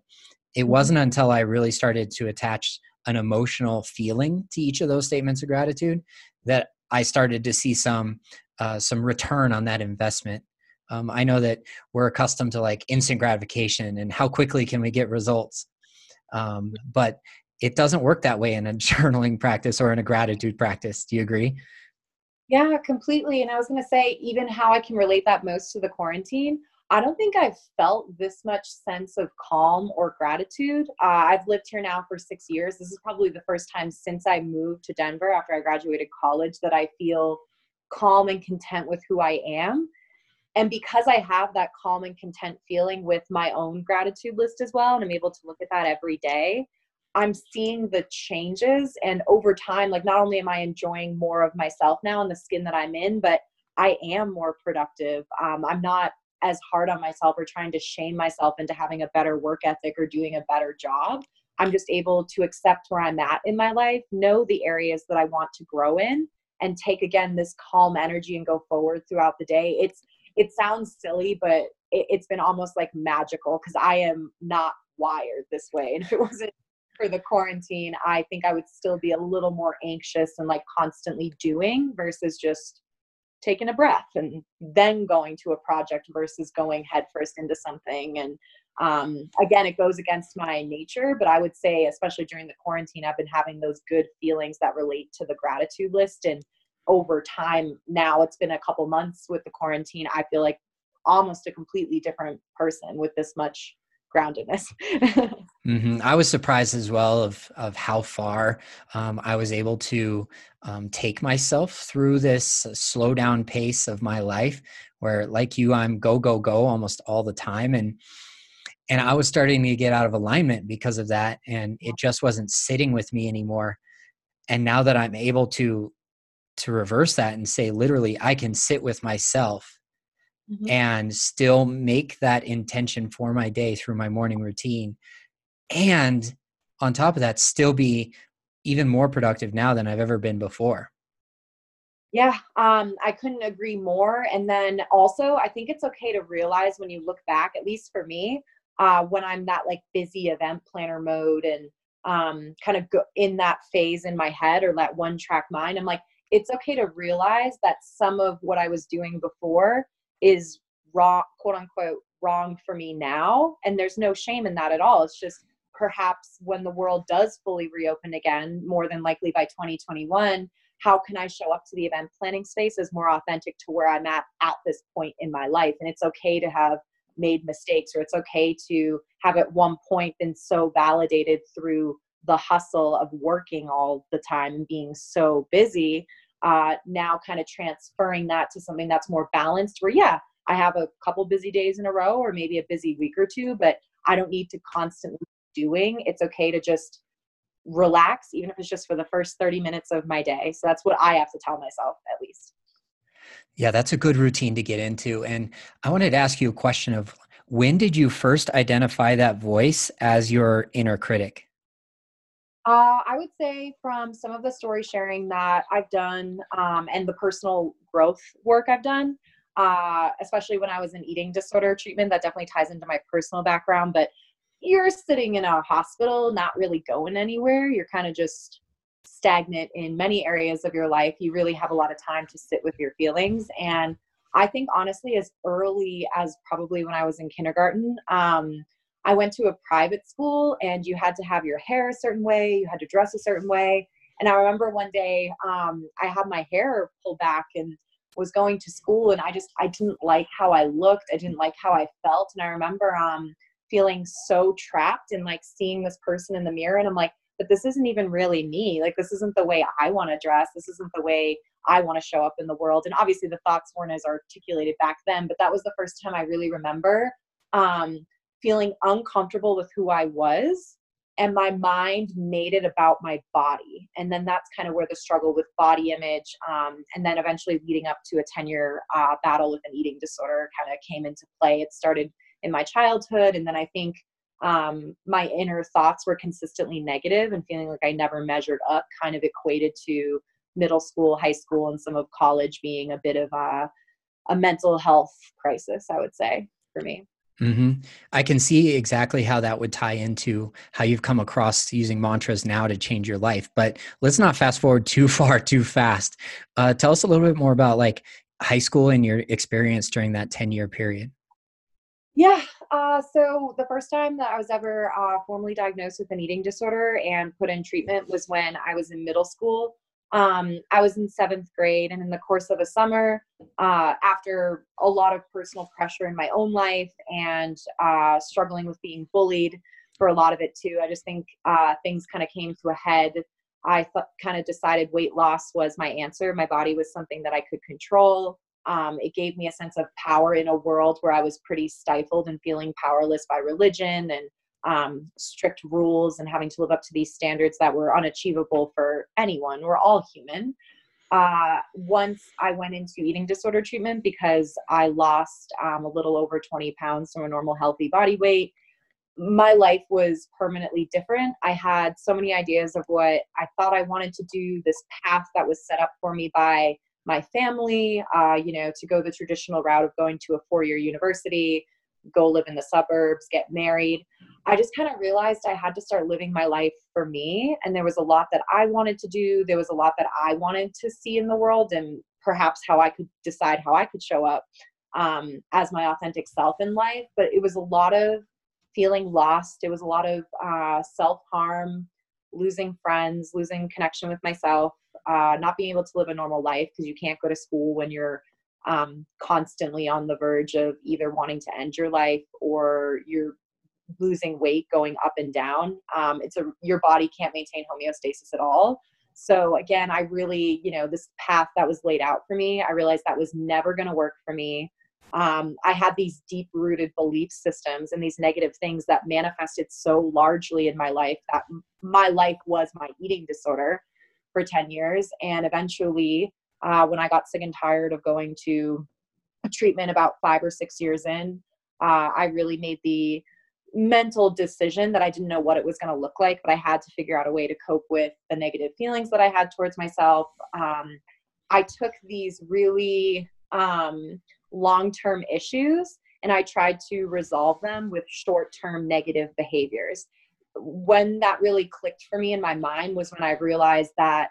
it wasn't until I really started to attach an emotional feeling to each of those statements of gratitude that I started to see some, uh, some return on that investment. Um, I know that we're accustomed to like instant gratification and how quickly can we get results. Um, but it doesn't work that way in a journaling practice or in a gratitude practice. Do you agree? Yeah, completely. And I was going to say, even how I can relate that most to the quarantine, I don't think I've felt this much sense of calm or gratitude. Uh, I've lived here now for six years. This is probably the first time since I moved to Denver after I graduated college that I feel calm and content with who I am. And because I have that calm and content feeling with my own gratitude list as well, and I'm able to look at that every day, I'm seeing the changes. And over time, like not only am I enjoying more of myself now and the skin that I'm in, but I am more productive. Um, I'm not as hard on myself or trying to shame myself into having a better work ethic or doing a better job. I'm just able to accept where I'm at in my life, know the areas that I want to grow in, and take again this calm energy and go forward throughout the day. It's It sounds silly, but it, it's been almost like magical, because I am not wired this way. And if it wasn't for the quarantine, I think I would still be a little more anxious and like constantly doing versus just taking a breath and then going to a project versus going headfirst into something. And um, again, it goes against my nature, but I would say, especially during the quarantine, I've been having those good feelings that relate to the gratitude list. And over time now, it's been a couple months with the quarantine, I feel like almost a completely different person with this much groundedness. Mm-hmm. I was surprised as well of, of how far um, I was able to um, take myself through this slow down pace of my life, where like you, I'm go, go, go almost all the time. And And I was starting to get out of alignment because of that. And it just wasn't sitting with me anymore. And now that I'm able to, to reverse that and say, literally, I can sit with myself mm-hmm. and still make that intention for my day through my morning routine. And on top of that, still be even more productive now than I've ever been before. Yeah, um, I couldn't agree more. And then also, I think it's okay to realize when you look back, at least for me, uh, when I'm that like busy event planner mode and um, kind of go in that phase in my head or that one track mind, I'm like, it's okay to realize that some of what I was doing before is wrong, quote unquote, wrong for me now. And there's no shame in that at all. It's just perhaps when the world does fully reopen again, more than likely by twenty twenty-one, how can I show up to the event planning space as more authentic to where I'm at at this point in my life? And it's okay to have made mistakes, or it's okay to have at one point been so validated through the hustle of working all the time and being so busy, uh, now kind of transferring that to something that's more balanced where, yeah, I have a couple busy days in a row or maybe a busy week or two, but I don't need to constantly be doing. It's okay to just relax, even if it's just for the first thirty minutes of my day. So that's what I have to tell myself, at least. Yeah, that's a good routine to get into. And I wanted to ask you a question of, when did you first identify that voice as your inner critic? Uh, I would say from some of the story sharing that I've done, um, and the personal growth work I've done, uh, especially when I was in eating disorder treatment, that definitely ties into my personal background. But you're sitting in a hospital, not really going anywhere. You're kind of just stagnant in many areas of your life. You really have a lot of time to sit with your feelings. And I think honestly, as early as probably when I was in kindergarten, um, I went to a private school and you had to have your hair a certain way. You had to dress a certain way. And I remember one day, um, I had my hair pulled back and was going to school, and I just, I didn't like how I looked. I didn't like how I felt. And I remember, um, feeling so trapped and like seeing this person in the mirror, and I'm like, but this isn't even really me. Like, this isn't the way I want to dress. This isn't the way I want to show up in the world. And obviously the thoughts weren't as articulated back then, but that was the first time I really remember, um, feeling uncomfortable with who I was, and my mind made it about my body. And then that's kind of where the struggle with body image, um, and then eventually leading up to a ten year uh, battle with an eating disorder kind of came into play. It started in my childhood. And then I think um, my inner thoughts were consistently negative, and feeling like I never measured up kind of equated to middle school, high school, and some of college being a bit of a, a mental health crisis, I would say, for me. Mm-hmm. I can see exactly how that would tie into how you've come across using mantras now to change your life. But let's not fast forward too far too fast. Uh, tell us a little bit more about like high school and your experience during that ten year period. Yeah. Uh, so the first time that I was ever uh, formally diagnosed with an eating disorder and put in treatment was when I was in middle school. Um, I was in seventh grade, and in the course of a summer, uh, after a lot of personal pressure in my own life and uh, struggling with being bullied for a lot of it too, I just think uh, things kind of came to a head. I th- kind of decided weight loss was my answer. My body was something that I could control. Um, it gave me a sense of power in a world where I was pretty stifled and feeling powerless by religion and um, strict rules and having to live up to these standards that were unachievable for anyone. We're all human. Uh, once I went into eating disorder treatment because I lost um, a little over twenty pounds from a normal healthy body weight, my life was permanently different. I had so many ideas of what I thought I wanted to do, this path that was set up for me by my family, uh, you know, to go the traditional route of going to a four year university, go live in the suburbs, get married. I just kind of realized I had to start living my life for me. And there was a lot that I wanted to do. There was a lot that I wanted to see in the world, and perhaps how I could decide how I could show up um, as my authentic self in life. But it was a lot of feeling lost. It was a lot of uh, self-harm, losing friends, losing connection with myself, uh, not being able to live a normal life because you can't go to school when you're um, constantly on the verge of either wanting to end your life or you're losing weight going up and down. Um, it's a, your body can't maintain homeostasis at all. So again, I really, you know, this path that was laid out for me, I realized that was never going to work for me. Um, I had these deep-rooted belief systems and these negative things that manifested so largely in my life that my life was my eating disorder for ten years. And eventually, uh, when I got sick and tired of going to treatment about five or six years in, uh, I really made the mental decision that I didn't know what it was going to look like, but I had to figure out a way to cope with the negative feelings that I had towards myself. Um, I took these really um, long-term issues and I tried to resolve them with short-term negative behaviors. When that really clicked for me in my mind was when I realized that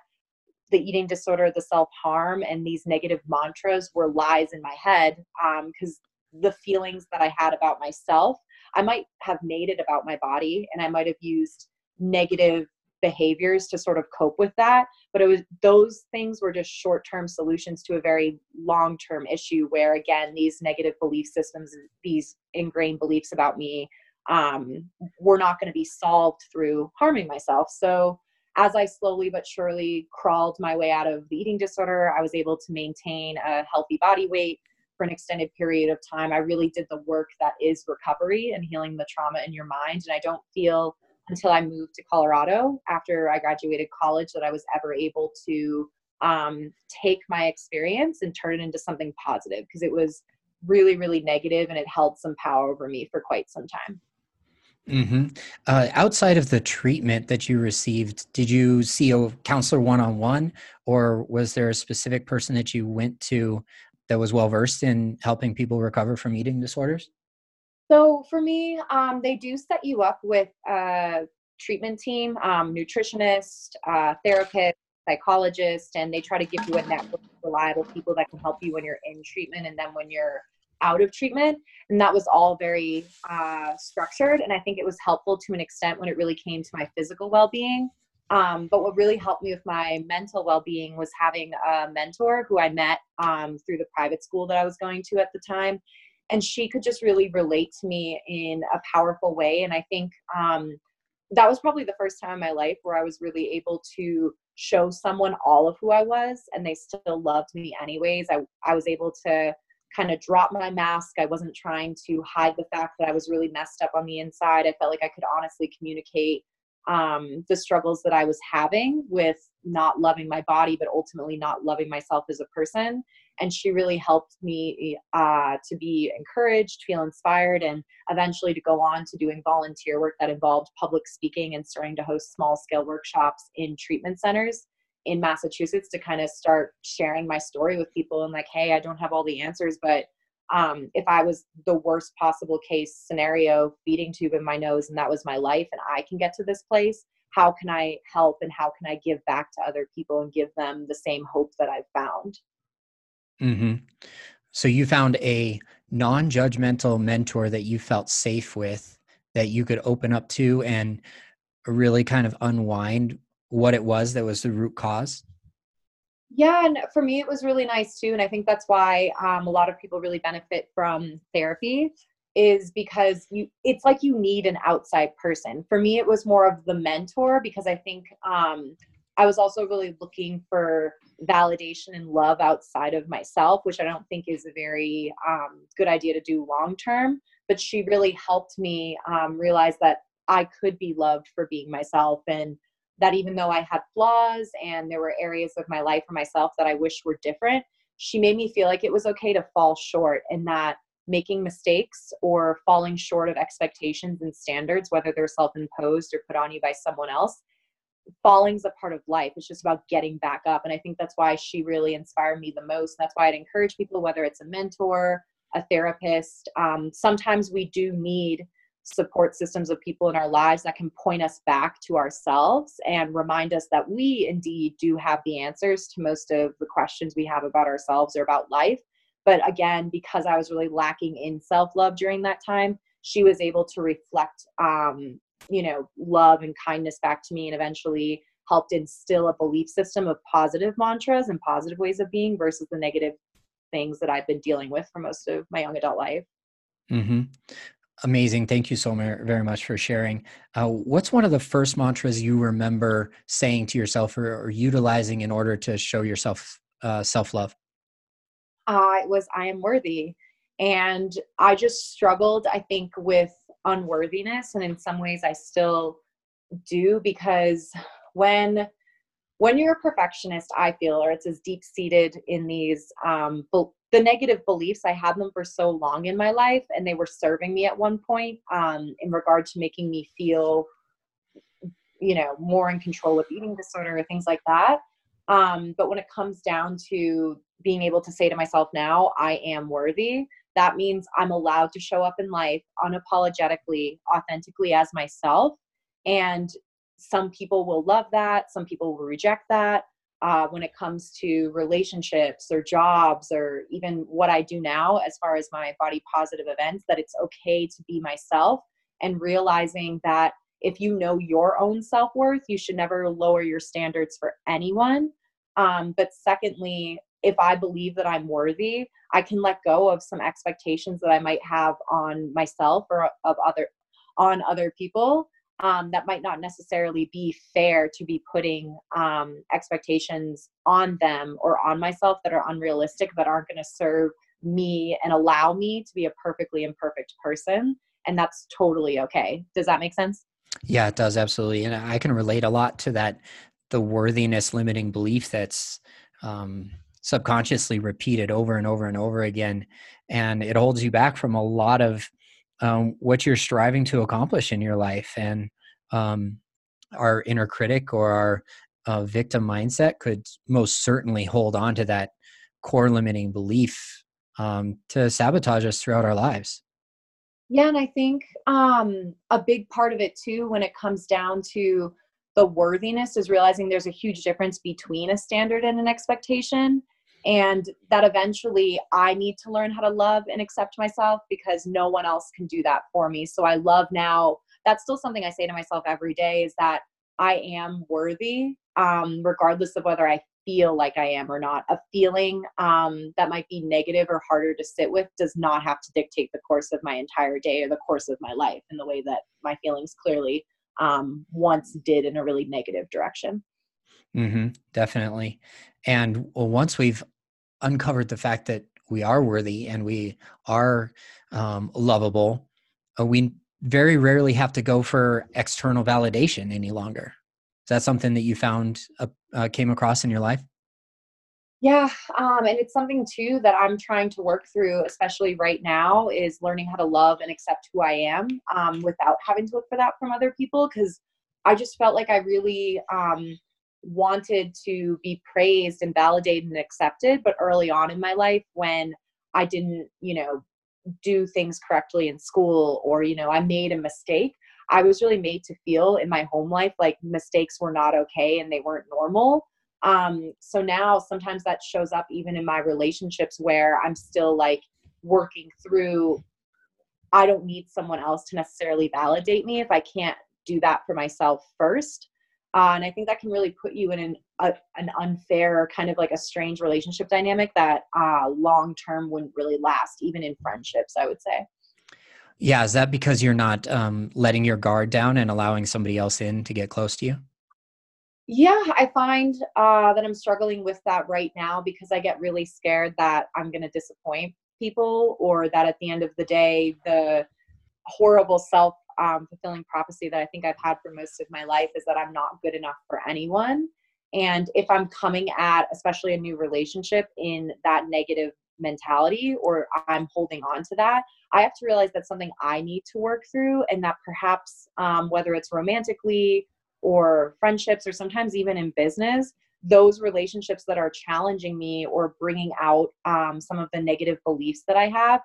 the eating disorder, the self-harm, and these negative mantras were lies in my head, because um, the feelings that I had about myself, I might have made it about my body, and I might have used negative behaviors to sort of cope with that. But it was, those things were just short-term solutions to a very long-term issue where, again, these negative belief systems, these ingrained beliefs about me, um, were not going to be solved through harming myself. So as I slowly but surely crawled my way out of the eating disorder, I was able to maintain a healthy body weight for an extended period of time. I really did the work that is recovery and healing the trauma in your mind. And I don't feel until I moved to Colorado after I graduated college that I was ever able to um, take my experience and turn it into something positive, because it was really, really negative and it held some power over me for quite some time. Mm-hmm. Uh, outside of the treatment that you received, did you see a counselor one-on-one, or was there a specific person that you went to that was well-versed in helping people recover from eating disorders? So for me, um, they do set you up with a treatment team, um, nutritionist, uh, therapist, psychologist, and they try to give you a network of reliable people that can help you when you're in treatment and then when you're out of treatment. And that was all very uh, structured. And I think it was helpful to an extent when it really came to my physical well-being. Um, but what really helped me with my mental well-being was having a mentor who I met um, through the private school that I was going to at the time. And she could just really relate to me in a powerful way. And I think um, that was probably the first time in my life where I was really able to show someone all of who I was, and they still loved me anyways. I, I was able to kind of drop my mask. I wasn't trying to hide the fact that I was really messed up on the inside. I felt like I could honestly communicate um, the struggles that I was having with not loving my body, but ultimately not loving myself as a person. And she really helped me uh, to be encouraged, feel inspired, and eventually to go on to doing volunteer work that involved public speaking and starting to host small-scale workshops in treatment centers in Massachusetts to kind of start sharing my story with people and like, hey, I don't have all the answers, but um, if I was the worst possible case scenario, feeding tube in my nose, and that was my life, and I can get to this place, how can I help and how can I give back to other people and give them the same hope that I've found? Mm-hmm. So you found a non-judgmental mentor that you felt safe with, that you could open up to and really kind of unwind what it was that was the root cause? Yeah. And for me, it was really nice too. And I think that's why um, a lot of people really benefit from therapy, is because you, it's like you need an outside person. For me, it was more of the mentor, because I think um, I was also really looking for validation and love outside of myself, which I don't think is a very um, good idea to do long-term, but she really helped me um, realize that I could be loved for being myself, and that even though I had flaws and there were areas of my life for myself that I wish were different, she made me feel like it was okay to fall short, and that making mistakes or falling short of expectations and standards, whether they're self-imposed or put on you by someone else, falling's a part of life. It's just about getting back up. And I think that's why she really inspired me the most. And that's why I'd encourage people, whether it's a mentor, a therapist, um, sometimes we do need support systems of people in our lives that can point us back to ourselves and remind us that we indeed do have the answers to most of the questions we have about ourselves or about life. But again, because I was really lacking in self-love during that time, she was able to reflect, um, you know, love and kindness back to me, and eventually helped instill a belief system of positive mantras and positive ways of being versus the negative things that I've been dealing with for most of my young adult life. Mm-hmm. Amazing. Thank you so very much for sharing. Uh, what's one of the first mantras you remember saying to yourself, or, or utilizing in order to show yourself uh, self-love? Uh, it was, I am worthy. And I just struggled, I think, with unworthiness. And in some ways I still do, because when, when you're a perfectionist, I feel, or it's as deep seated in these, um, be- the negative beliefs, I had them for so long in my life, and they were serving me at one point, um, in regard to making me feel, you know, more in control with eating disorder or things like that. Um, but when it comes down to being able to say to myself now, I am worthy, that means I'm allowed to show up in life unapologetically, authentically as myself. And some people will love that. Some people will reject that. Uh, when it comes to relationships or jobs or even what I do now, as far as my body positive events, that it's okay to be myself, and realizing that if you know your own self-worth, you should never lower your standards for anyone. Um, but secondly, if I believe that I'm worthy, I can let go of some expectations that I might have on myself or of other, on other people, um, that might not necessarily be fair to be putting um, expectations on them or on myself that are unrealistic, that aren't going to serve me and allow me to be a perfectly imperfect person. And that's totally okay. Does that make sense? Yeah, it does. Absolutely. And I can relate a lot to that, the worthiness limiting belief that's um, subconsciously repeated over and over and over again. And it holds you back from a lot of um, what you're striving to accomplish in your life. And um, our inner critic or our uh, victim mindset could most certainly hold on to that core limiting belief um, to sabotage us throughout our lives. Yeah. And I think um, a big part of it too, when it comes down to the worthiness, is realizing there's a huge difference between a standard and an expectation, and that eventually I need to learn how to love and accept myself, because no one else can do that for me. So I love now. That's still something I say to myself every day, is that I am worthy, um, regardless of whether I feel like I am or not. A feeling um, that might be negative or harder to sit with does not have to dictate the course of my entire day or the course of my life in the way that my feelings clearly um, once did, in a really negative direction. Mm-hmm, definitely. And well, once we've uncovered the fact that we are worthy and we are um, lovable, uh, we very rarely have to go for external validation any longer. Is that something that you found, uh, uh, came across in your life? Yeah. Um, and it's something too that I'm trying to work through, especially right now, is learning how to love and accept who I am, um, without having to look for that from other people. Cause I just felt like I really, um, wanted to be praised and validated and accepted. But early on in my life, when I didn't, you know, do things correctly in school, or, you know, I made a mistake, I was really made to feel in my home life like mistakes were not okay and they weren't normal. Um, so now sometimes that shows up even in my relationships, where I'm still like working through, I don't need someone else to necessarily validate me if I can't do that for myself first. Uh, and I think that can really put you in an, a, an unfair, kind of like a strange relationship dynamic that uh, long-term wouldn't really last, even in friendships, I would say. Yeah. Is that because you're not um, letting your guard down and allowing somebody else in to get close to you? Yeah. I find uh, that I'm struggling with that right now, because I get really scared that I'm going to disappoint people, or that at the end of the day, the horrible self um, fulfilling prophecy that I think I've had for most of my life is that I'm not good enough for anyone. And if I'm coming at, especially a new relationship, in that negative mentality, or I'm holding on to that, I have to realize that's something I need to work through, and that perhaps um, whether it's romantically or friendships, or sometimes even in business, those relationships that are challenging me or bringing out um, some of the negative beliefs that I have,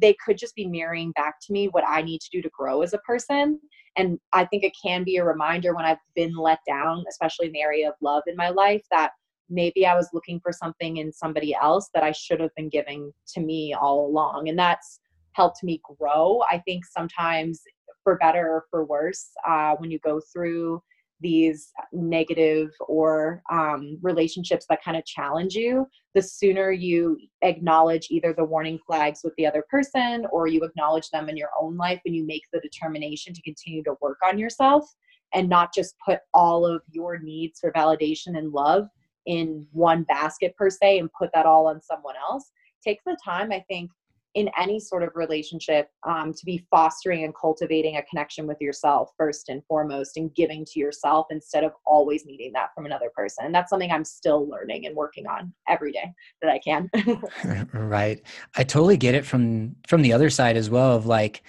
they could just be mirroring back to me what I need to do to grow as a person. And I think it can be a reminder when I've been let down, especially in the area of love in my life, that maybe I was looking for something in somebody else that I should have been giving to me all along. And that's helped me grow. I think sometimes, for better or for worse, uh, when you go through these negative or um, relationships that kind of challenge you, the sooner you acknowledge either the warning flags with the other person, or you acknowledge them in your own life, and you make the determination to continue to work on yourself and not just put all of your needs for validation and love in one basket per se and put that all on someone else. Take the time, I think, in any sort of relationship, um, to be fostering and cultivating a connection with yourself first and foremost, and giving to yourself instead of always needing that from another person. And that's something I'm still learning and working on every day that I can. Right. I totally get it from, from the other side as well, of like,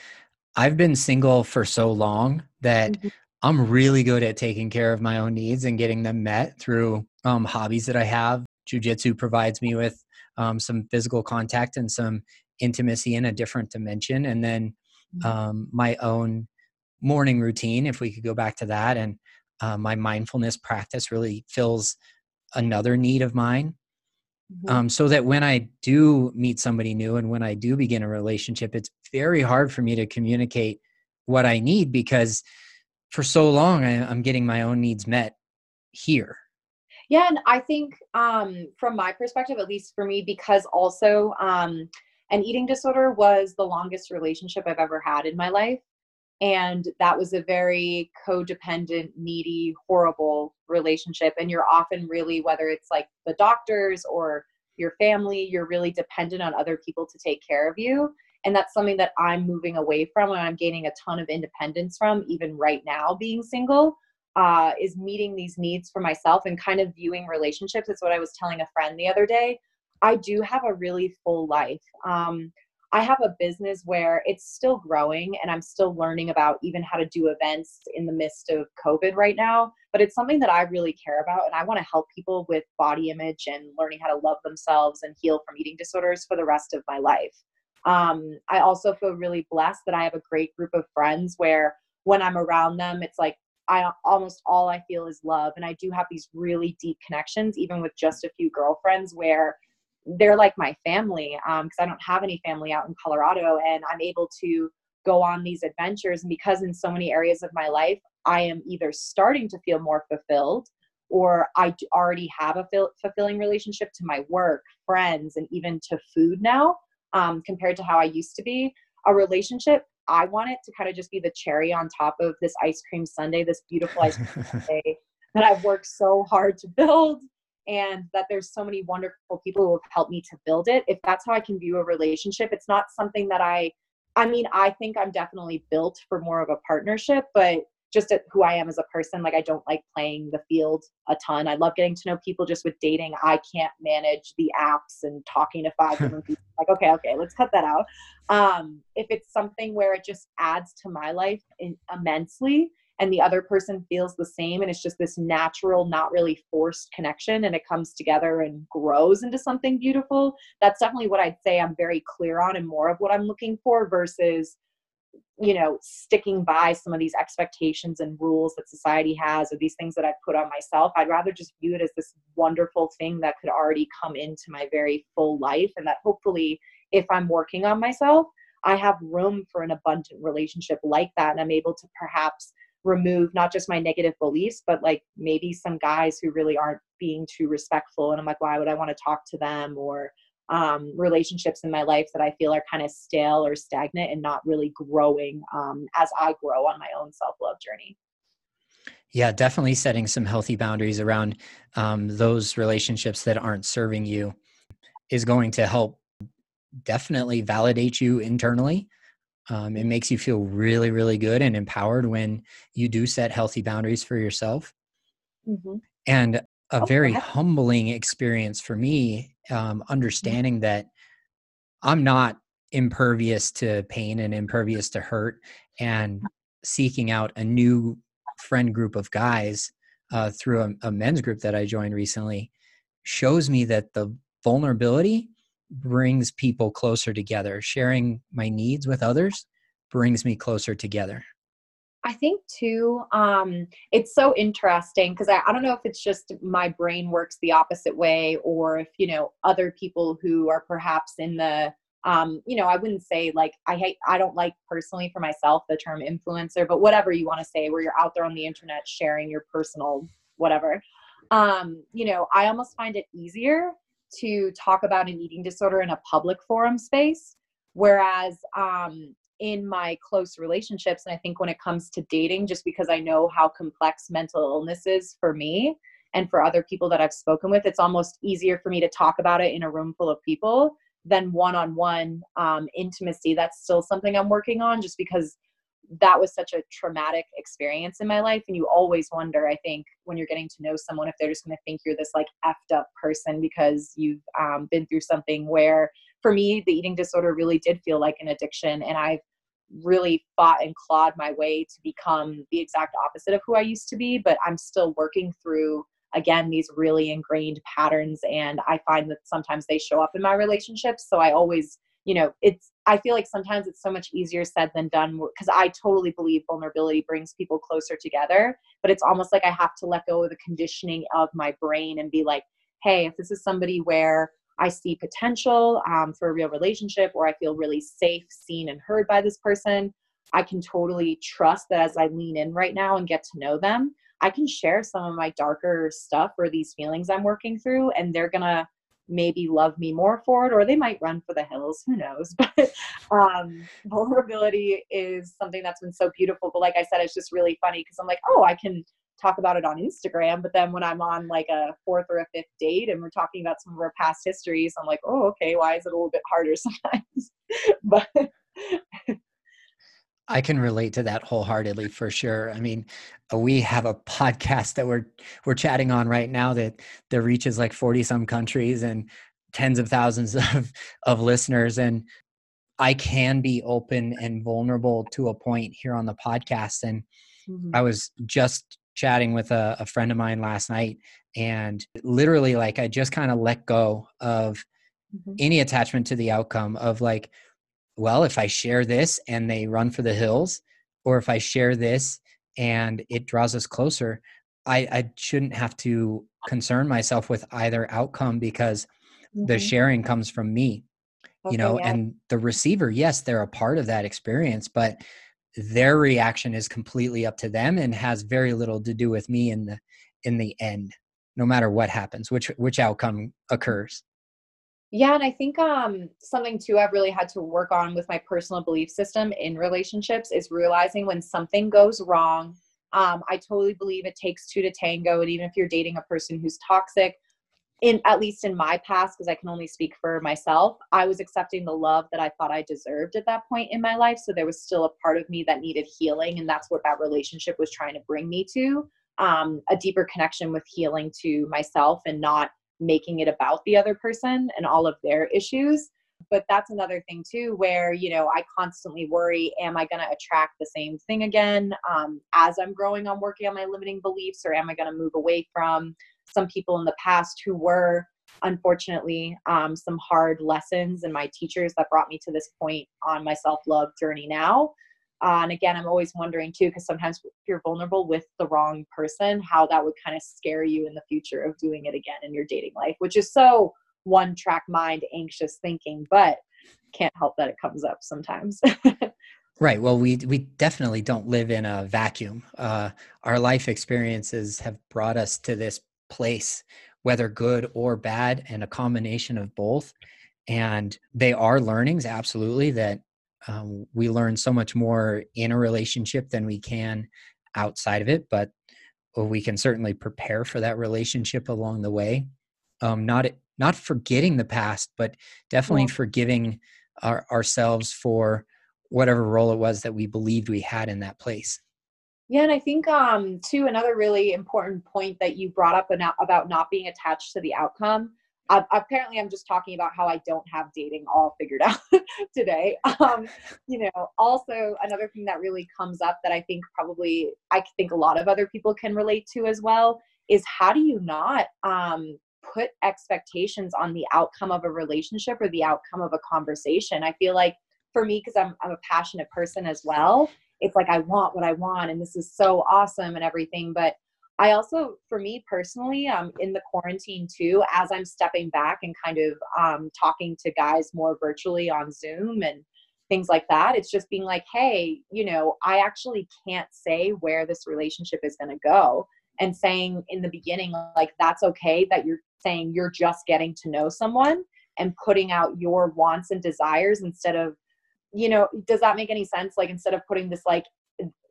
I've been single for so long that mm-hmm. I'm really good at taking care of my own needs and getting them met through um, hobbies that I have. Jiu-jitsu provides me with um, some physical contact and some intimacy in a different dimension. And then um, my own morning routine, if we could go back to that, and uh, my mindfulness practice really fills another need of mine. Mm-hmm. Um, so that when I do meet somebody new and when I do begin a relationship, it's very hard for me to communicate what I need, because for so long I, I'm getting my own needs met here. Yeah. And I think, um, from my perspective, at least for me, because also, um, an eating disorder was the longest relationship I've ever had in my life. And that was a very codependent, needy, horrible relationship. And you're often really, whether it's like the doctors or your family, you're really dependent on other people to take care of you. And that's something that I'm moving away from, and I'm gaining a ton of independence from, even right now being single, uh, is meeting these needs for myself and kind of viewing relationships. It's what I was telling a friend the other day. I do have a really full life. Um, I have a business where it's still growing, and I'm still learning about even how to do events in the midst of COVID right now, but it's something that I really care about. And I want to help people with body image and learning how to love themselves and heal from eating disorders for the rest of my life. Um, I also feel really blessed that I have a great group of friends where when I'm around them, it's like, I almost all I feel is love. And I do have these really deep connections, even with just a few girlfriends, where they're like my family, um, because I don't have any family out in Colorado, and I'm able to go on these adventures. And because in so many areas of my life, I am either starting to feel more fulfilled, or I already have a fil- fulfilling relationship to my work, friends, and even to food now, um, compared to how I used to be. A relationship, I want it to kind of just be the cherry on top of this ice cream sundae, this beautiful ice cream sundae that I've worked so hard to build, and that there's so many wonderful people who have helped me to build it. If that's how I can view a relationship, it's not something that I, I mean, I think I'm definitely built for more of a partnership, but just at who I am as a person, like I don't like playing the field a ton. I love getting to know people. Just with dating, I can't manage the apps and talking to five different people. Like, okay, okay, let's cut that out. Um, if it's something where it just adds to my life in, immensely, and the other person feels the same, and it's just this natural, not really forced connection, and it comes together and grows into something beautiful, that's definitely what I'd say I'm very clear on, and more of what I'm looking for, versus, you know, sticking by some of these expectations and rules that society has, or these things that I've put on myself. I'd rather just view it as this wonderful thing that could already come into my very full life, and that hopefully, if I'm working on myself, I have room for an abundant relationship like that, and I'm able to perhaps remove not just my negative beliefs, but like maybe some guys who really aren't being too respectful, and I'm like, why would I want to talk to them? Or um, relationships in my life that I feel are kind of stale or stagnant and not really growing um, as I grow on my own self-love journey. Yeah, definitely setting some healthy boundaries around um, those relationships that aren't serving you is going to help definitely validate you internally. Um, it makes you feel really, really good and empowered when you do set healthy boundaries for yourself. Mm-hmm. And a very okay. humbling experience for me, um, understanding mm-hmm. that I'm not impervious to pain and impervious to hurt, and seeking out a new friend group of guys uh, through a, a men's group that I joined recently shows me that the vulnerability brings people closer together. Sharing my needs with others brings me closer together. I think too, um, it's so interesting because I, I don't know if it's just my brain works the opposite way, or if, you know, other people who are perhaps in the, um, you know, I wouldn't say like, I hate, I don't like personally for myself the term influencer, but whatever you want to say, where you're out there on the internet sharing your personal whatever. Um, you know, I almost find it easier to talk about an eating disorder in a public forum space. Whereas um, in my close relationships, and I think when it comes to dating, just because I know how complex mental illness is for me and for other people that I've spoken with, it's almost easier for me to talk about it in a room full of people than one-on-one um, intimacy. That's still something I'm working on, just because that was such a traumatic experience in my life. And you always wonder, I think, when you're getting to know someone, if they're just going to think you're this like effed up person because you've um, been through something where, for me, the eating disorder really did feel like an addiction. And I've really fought and clawed my way to become the exact opposite of who I used to be. But I'm still working through, again, these really ingrained patterns. And I find that sometimes they show up in my relationships. So I always, you know, it's, I feel like sometimes it's so much easier said than done, because I totally believe vulnerability brings people closer together, but it's almost like I have to let go of the conditioning of my brain and be like, hey, if this is somebody where I see potential um, for a real relationship, or I feel really safe, seen, and heard by this person, I can totally trust that as I lean in right now and get to know them, I can share some of my darker stuff or these feelings I'm working through, and they're going to maybe love me more for it, or they might run for the hills, who knows? But um, vulnerability is something that's been so beautiful. But like I said, it's just really funny because I'm like, oh, I can talk about it on Instagram. But then when I'm on like a fourth or a fifth date and we're talking about some of our past histories, I'm like, oh, okay, why is it a little bit harder sometimes? But I can relate to that wholeheartedly for sure. I mean, we have a podcast that we're we're chatting on right now that the reach is like forty some countries and tens of thousands of, of listeners. And I can be open and vulnerable to a point here on the podcast. And mm-hmm. I was just chatting with a, a friend of mine last night, and literally like, I just kind of let go of mm-hmm. any attachment to the outcome of like, well, if I share this and they run for the hills, or if I share this and it draws us closer, I, I shouldn't have to concern myself with either outcome, because mm-hmm. the sharing comes from me, okay, you know, yeah. and the receiver, yes, they're a part of that experience, but their reaction is completely up to them and has very little to do with me in the, in the end, no matter what happens, which, which outcome occurs. Yeah. And I think um, something too I've really had to work on with my personal belief system in relationships is realizing when something goes wrong. Um, I totally believe it takes two to tango. And even if you're dating a person who's toxic, in at least in my past, because I can only speak for myself, I was accepting the love that I thought I deserved at that point in my life. So there was still a part of me that needed healing. And that's what that relationship was trying to bring me to, um, a deeper connection with healing to myself and not making it about the other person and all of their issues. But that's another thing too, where, you know, I constantly worry, am I going to attract the same thing again? Um, as I'm growing, I'm working on my limiting beliefs, or am I going to move away from some people in the past who were, unfortunately, um, some hard lessons and my teachers that brought me to this point on my self-love journey now. Uh, and again, I'm always wondering too, because sometimes if you're vulnerable with the wrong person, how that would kind of scare you in the future of doing it again in your dating life, which is so one track mind, anxious thinking, but can't help that it comes up sometimes. Right. Well, we, we definitely don't live in a vacuum. Uh, our life experiences have brought us to this place, whether good or bad, and a combination of both. And they are learnings, absolutely, that Um, we learn so much more in a relationship than we can outside of it, but we can certainly prepare for that relationship along the way. Um, not not forgetting the past, but definitely yeah. forgiving our, ourselves for whatever role it was that we believed we had in that place. Yeah, and I think um, too, another really important point that you brought up about not being attached to the outcome. Uh, apparently I'm just talking about how I don't have dating all figured out today. Um, you know, also another thing that really comes up that I think probably, I think a lot of other people can relate to as well, is how do you not um, put expectations on the outcome of a relationship or the outcome of a conversation? I feel like for me, cause I'm, I'm a passionate person as well. It's like, I want what I want and this is so awesome and everything, but I also, for me personally, um, in the quarantine too, as I'm stepping back and kind of um, talking to guys more virtually on Zoom and things like that, it's just being like, hey, you know, I actually can't say where this relationship is going to go. And saying in the beginning, like, that's okay that you're saying you're just getting to know someone and putting out your wants and desires instead of, you know, does that make any sense? Like, instead of putting this like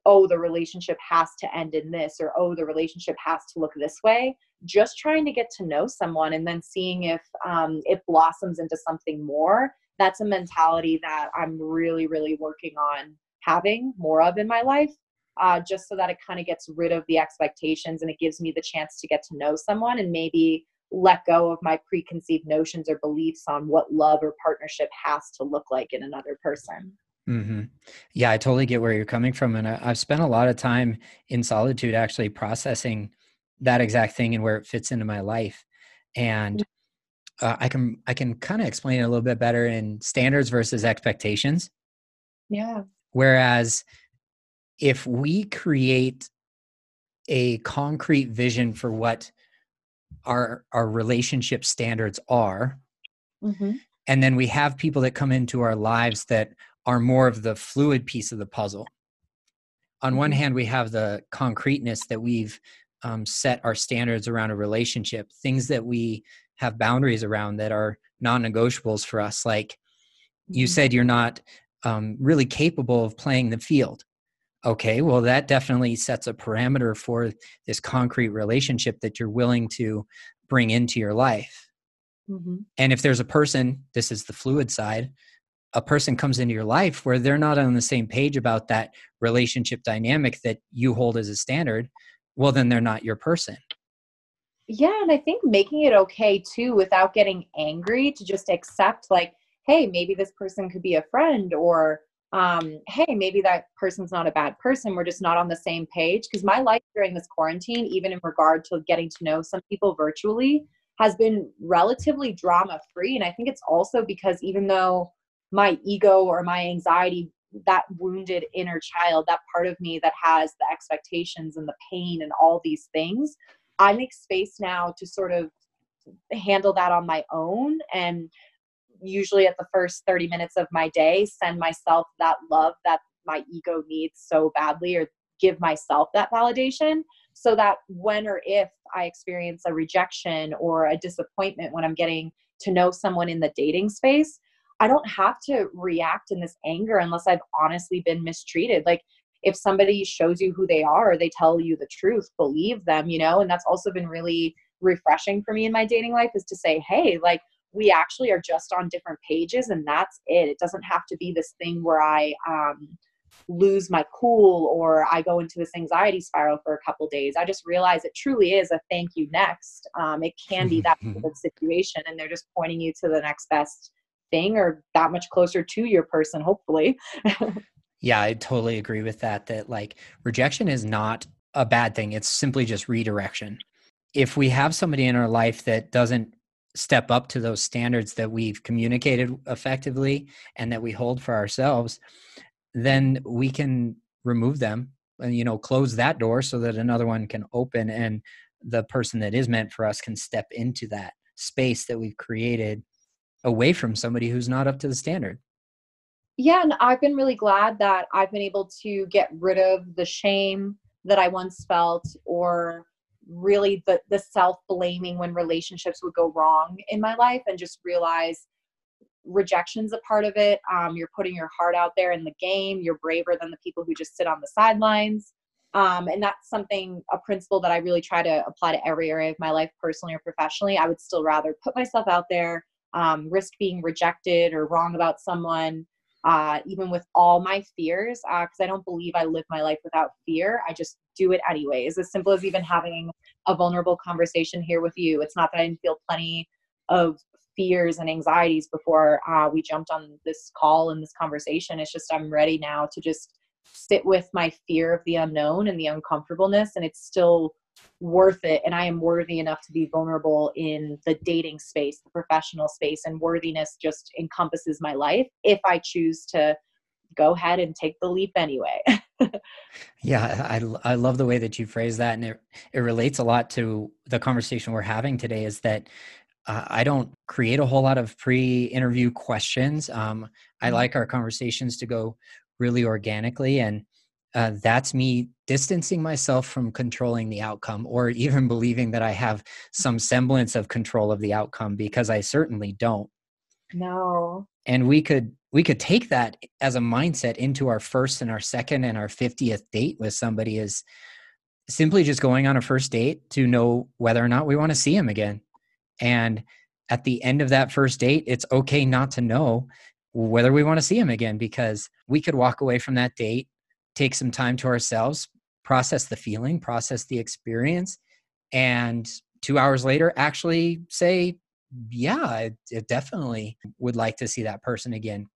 oh, the relationship has to end in this, or oh, the relationship has to look this way. Just trying to get to know someone and then seeing if um, it blossoms into something more. That's a mentality that I'm really, really working on having more of in my life, uh, just so that it kind of gets rid of the expectations and it gives me the chance to get to know someone and maybe let go of my preconceived notions or beliefs on what love or partnership has to look like in another person. Mm-hmm. Yeah, I totally get where you're coming from. And I, I've spent a lot of time in solitude actually processing that exact thing and where it fits into my life. And uh, I can, I can kind of explain it a little bit better in standards versus expectations. Yeah. Whereas if we create a concrete vision for what our, our relationship standards are, mm-hmm. and then we have people that come into our lives that are more of the fluid piece of the puzzle. On one hand, we have the concreteness that we've um, set our standards around a relationship, things that we have boundaries around that are non-negotiables for us. Like you said, you're not um, really capable of playing the field. Okay, well, that definitely sets a parameter for this concrete relationship that you're willing to bring into your life. Mm-hmm. And if there's a person, this is the fluid side, a person comes into your life where they're not on the same page about that relationship dynamic that you hold as a standard, well, then they're not your person. Yeah. And I think making it okay too, without getting angry, to just accept like, hey, maybe this person could be a friend, or, um, hey, maybe that person's not a bad person. We're just not on the same page. Because my life during this quarantine, even in regard to getting to know some people virtually, has been relatively drama free. And I think it's also because even though my ego or my anxiety, that wounded inner child, that part of me that has the expectations and the pain and all these things, I make space now to sort of handle that on my own. And usually at the first thirty minutes of my day, send myself that love that my ego needs so badly, or give myself that validation, so that when or if I experience a rejection or a disappointment when I'm getting to know someone in the dating space, I don't have to react in this anger unless I've honestly been mistreated. Like if somebody shows you who they are, or they tell you the truth, believe them, you know? And that's also been really refreshing for me in my dating life, is to say, hey, like we actually are just on different pages, and that's it. It doesn't have to be this thing where I um, lose my cool, or I go into this anxiety spiral for a couple of days. I just realize it truly is a thank you next. Um, it can be that sort of situation, and they're just pointing you to the next best thing, or that much closer to your person, hopefully. Yeah, I totally agree with that, that like rejection is not a bad thing. It's simply just redirection. If we have somebody in our life that doesn't step up to those standards that we've communicated effectively and that we hold for ourselves, then we can remove them and, you know, close that door so that another one can open, and the person that is meant for us can step into that space that we've created away from somebody who's not up to the standard. Yeah. And I've been really glad that I've been able to get rid of the shame that I once felt, or really the, the self-blaming when relationships would go wrong in my life, and just realize rejection's a part of it. Um, you're putting your heart out there in the game. You're braver than the people who just sit on the sidelines. Um, and that's something, a principle that I really try to apply to every area of my life, personally or professionally. I would still rather put myself out there, Um, risk being rejected or wrong about someone, uh, even with all my fears, uh, because I don't believe I live my life without fear. I just do it anyways. As simple as even having a vulnerable conversation here with you. It's not that I didn't feel plenty of fears and anxieties before uh, we jumped on this call and this conversation. It's just I'm ready now to just sit with my fear of the unknown and the uncomfortableness, and it's still worth it. And I am worthy enough to be vulnerable in the dating space, the professional space, and worthiness just encompasses my life if I choose to go ahead and take the leap anyway. Yeah. I, I love the way that you phrase that. And it, it relates a lot to the conversation we're having today, is that uh, I don't create a whole lot of pre-interview questions. Um, I like our conversations to go really organically, and Uh, that's me distancing myself from controlling the outcome, or even believing that I have some semblance of control of the outcome, because I certainly don't. No. And we could we could take that as a mindset into our first and our second and our fiftieth date with somebody, is simply just going on a first date to know whether or not we want to see them again. And at the end of that first date, it's okay not to know whether we want to see them again, because we could walk away from that date, take some time to ourselves, process the feeling, process the experience, and two hours later actually say, yeah, I definitely would like to see that person again.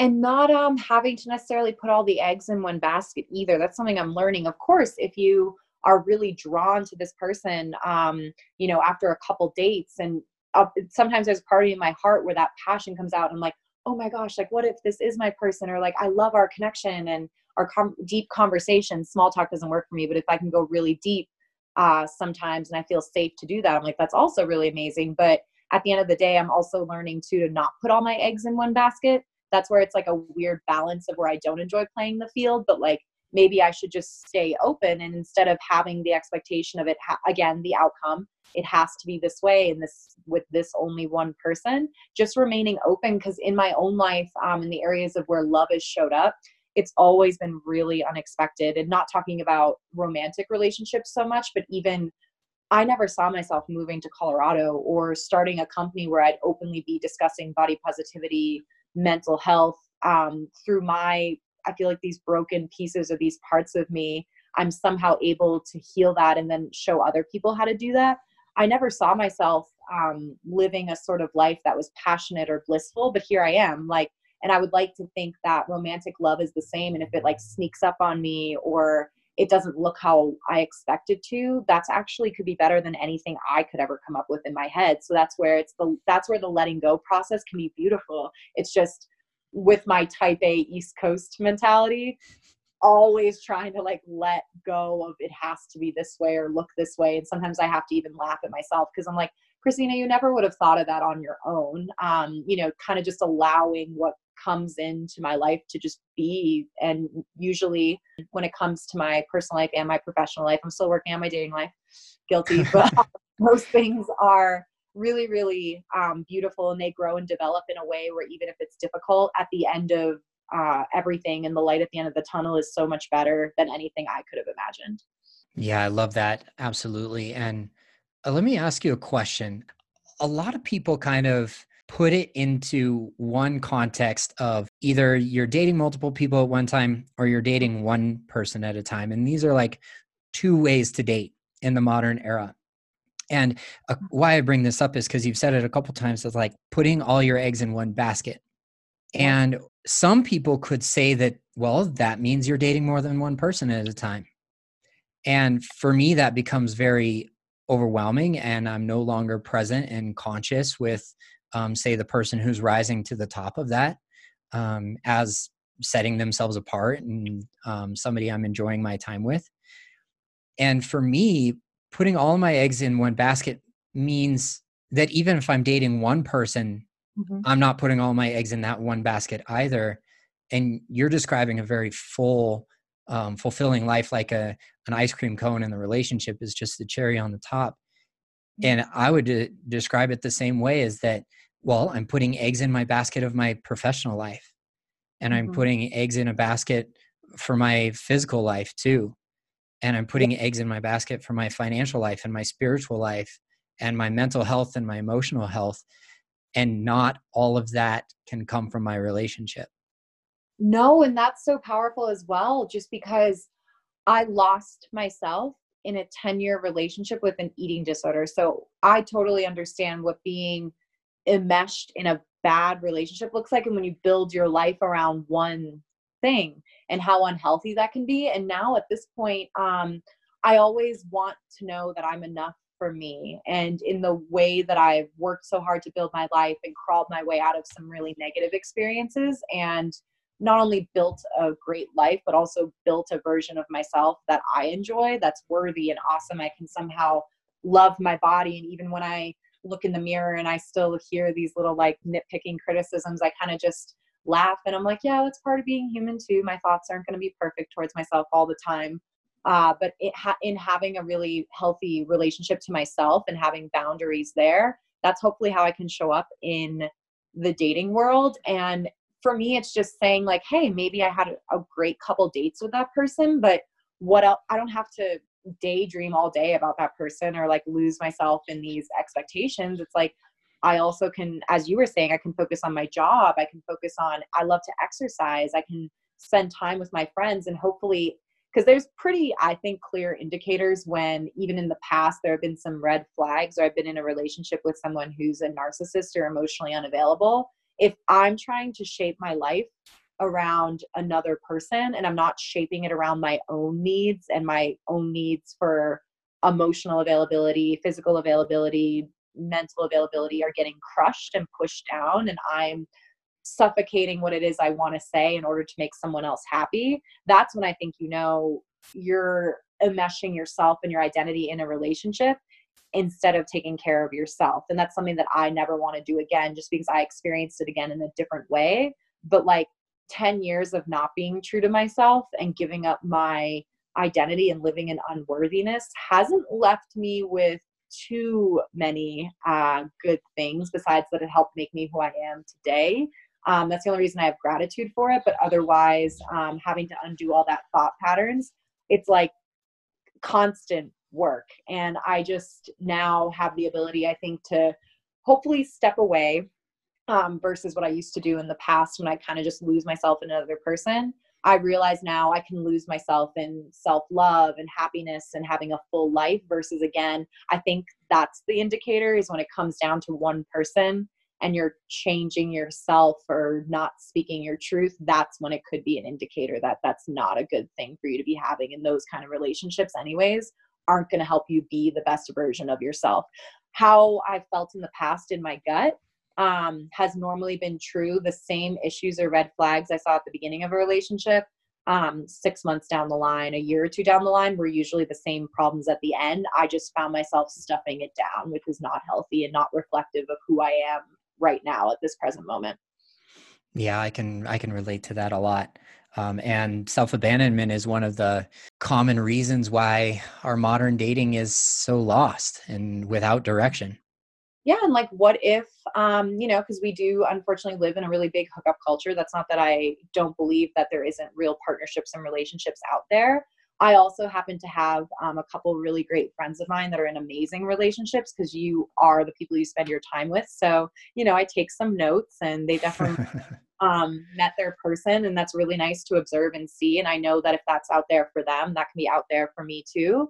And not um, having to necessarily put all the eggs in one basket either. That's something I'm learning. Of course, if you are really drawn to this person, um, you know, after a couple dates, and uh, sometimes there's a part in my heart where that passion comes out. And I'm like, oh my gosh, like, what if this is my person? Or like, I love our connection and our com- deep conversation. Small talk doesn't work for me, but if I can go really deep uh, sometimes and I feel safe to do that, I'm like, that's also really amazing. But at the end of the day, I'm also learning too, to not put all my eggs in one basket. That's where it's like a weird balance of where I don't enjoy playing the field, but like maybe I should just stay open. And instead of having the expectation of it, ha- again, the outcome, it has to be this way and this with this only one person, just remaining open. Because in my own life, um, in the areas of where love has showed up, it's always been really unexpected. And not talking about romantic relationships so much, but even I never saw myself moving to Colorado or starting a company where I'd openly be discussing body positivity, mental health, um, through my, I feel like these broken pieces or these parts of me, I'm somehow able to heal that and then show other people how to do that. I never saw myself, um, living a sort of life that was passionate or blissful, but here I am, like, and I would like to think that romantic love is the same. And if it like sneaks up on me or it doesn't look how I expect it to, that's actually could be better than anything I could ever come up with in my head. So that's where it's the, that's where the letting go process can be beautiful. It's just with my type A East Coast mentality, always trying to like let go of it has to be this way or look this way. And sometimes I have to even laugh at myself because I'm like, Christina, you never would have thought of that on your own. Um, you know, kind of just allowing what comes into my life to just be. And usually when it comes to my personal life and my professional life, I'm still working on my dating life, guilty, but most things are really, really um, beautiful, and they grow and develop in a way where even if it's difficult, at the end of uh, everything and the light at the end of the tunnel is so much better than anything I could have imagined. Yeah, I love that. Absolutely. And uh, let me ask you a question. A lot of people kind of put it into one context of either you're dating multiple people at one time or you're dating one person at a time. And these are like two ways to date in the modern era. And uh, why I bring this up is because you've said it a couple times, it's like putting all your eggs in one basket. And some people could say that, well, that means you're dating more than one person at a time. And for me, that becomes very overwhelming, and I'm no longer present and conscious with Um, say the person who's rising to the top of that um, as setting themselves apart and um, somebody I'm enjoying my time with. And for me, putting all my eggs in one basket means that even if I'm dating one person, mm-hmm. I'm not putting all my eggs in that one basket either. And you're describing a very full, um, fulfilling life, like a an ice cream cone, and the relationship is just the cherry on the top. And I would de- describe it the same way, is that, well, I'm putting eggs in my basket of my professional life, and I'm mm-hmm. putting eggs in a basket for my physical life too. And I'm putting yeah. eggs in my basket for my financial life and my spiritual life and my mental health and my emotional health. And not all of that can come from my relationship. No. And that's so powerful as well, just because I lost myself in a ten year relationship with an eating disorder. So I totally understand what being enmeshed in a bad relationship looks like. And when you build your life around one thing and how unhealthy that can be. And now at this point, um, I always want to know that I'm enough for me. And in the way that I've worked so hard to build my life and crawled my way out of some really negative experiences, and not only built a great life, but also built a version of myself that I enjoy, that's worthy and awesome. I can somehow love my body. And even when I look in the mirror and I still hear these little like nitpicking criticisms, I kind of just laugh and I'm like, yeah, that's part of being human too. My thoughts aren't going to be perfect towards myself all the time. Uh, but it ha- in having a really healthy relationship to myself and having boundaries there, that's hopefully how I can show up in the dating world. And for me, it's just saying like, hey, maybe I had a, a great couple dates with that person, but what else? I don't have to daydream all day about that person or like lose myself in these expectations. It's like, I also can, as you were saying, I can focus on my job. I can focus on, I love to exercise. I can spend time with my friends, and hopefully, because there's pretty, I think, clear indicators when even in the past, there have been some red flags, or I've been in a relationship with someone who's a narcissist or emotionally unavailable. If I'm trying to shape my life around another person and I'm not shaping it around my own needs and my own needs for emotional availability, physical availability, mental availability are getting crushed and pushed down, and I'm suffocating what it is I want to say in order to make someone else happy, that's when I think, you know, you're enmeshing yourself and your identity in a relationship instead of taking care of yourself. And that's something that I never want to do again, just because I experienced it again in a different way. But like ten years of not being true to myself and giving up my identity and living in unworthiness hasn't left me with too many uh, good things, besides that it helped make me who I am today. Um, that's the only reason I have gratitude for it. But otherwise, um, having to undo all that thought patterns, it's like constant work. And I just now have the ability, I think, to hopefully step away um, versus what I used to do in the past when I kind of just lose myself in another person. I realize now I can lose myself in self-love and happiness and having a full life versus, again, I think that's the indicator is when it comes down to one person and you're changing yourself or not speaking your truth. That's when it could be an indicator that that's not a good thing for you to be having. And those kind of relationships anyways aren't going to help you be the best version of yourself. How I felt in the past in my gut um, has normally been true. The same issues or red flags I saw at the beginning of a relationship, um, six months down the line, a year or two down the line, were usually the same problems at the end. I just found myself stuffing it down, which was not healthy and not reflective of who I am right now at this present moment. Yeah, I can, I can relate to that a lot. Um, and self-abandonment is one of the common reasons why our modern dating is so lost and without direction. Yeah. And like, what if, um, you know, because we do unfortunately live in a really big hookup culture. That's not that I don't believe that there isn't real partnerships and relationships out there. I also happen to have um, a couple really great friends of mine that are in amazing relationships, because you are the people you spend your time with. So, you know, I take some notes, and they definitely um, met their person, and that's really nice to observe and see. And I know that if that's out there for them, that can be out there for me too.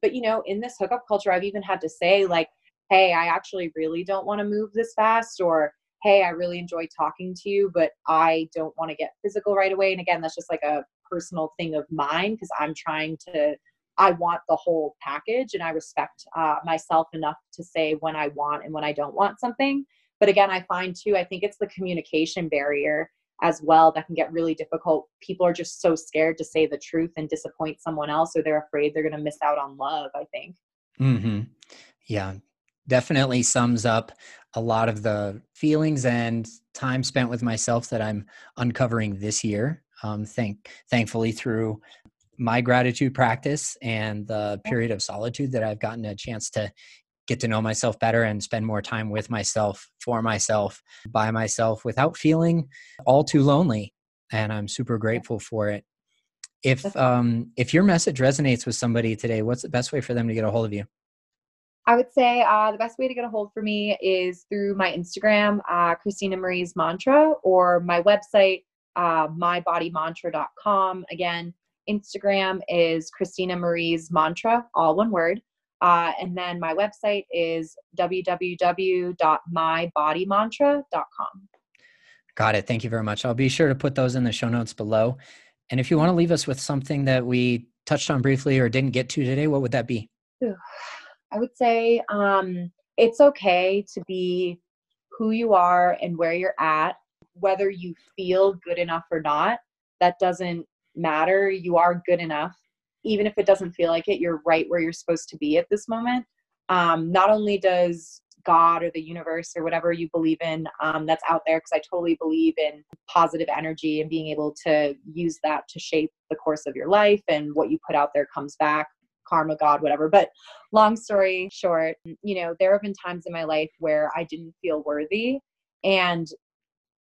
But, you know, in this hookup culture, I've even had to say like, hey, I actually really don't want to move this fast, or, hey, I really enjoy talking to you, but I don't want to get physical right away. And again, that's just like a personal thing of mine, because I'm trying to, I want the whole package, and I respect uh, myself enough to say when I want and when I don't want something. But again, I find too, I think it's the communication barrier as well that can get really difficult. People are just so scared to say the truth and disappoint someone else, or they're afraid they're going to miss out on love, I think. Mm-hmm. Yeah. Definitely sums up a lot of the feelings and time spent with myself that I'm uncovering this year. Um, thank, thankfully, through my gratitude practice and the period of solitude that I've gotten a chance to get to know myself better and spend more time with myself, for myself, by myself, without feeling all too lonely. And I'm super grateful for it. If um, if your message resonates with somebody today, what's the best way for them to get a hold of you? I would say uh, the best way to get a hold for me is through my Instagram, uh, Christina Marie's Mantra, or my website, uh, my body mantra dot com. Again, Instagram is Christina Marie's Mantra, all one word. Uh, and then my website is w w w dot my body mantra dot com. Got it. Thank you very much. I'll be sure to put those in the show notes below. And if you want to leave us with something that we touched on briefly or didn't get to today, what would that be? Ooh. I would say um, it's okay to be who you are and where you're at, whether you feel good enough or not. That doesn't matter. You are good enough. Even if it doesn't feel like it, you're right where you're supposed to be at this moment. Um, not only does God or the universe or whatever you believe in um, that's out there, because I totally believe in positive energy and being able to use that to shape the course of your life, and what you put out there comes back. Karma, God, whatever. But long story short, you know, there have been times in my life where I didn't feel worthy. And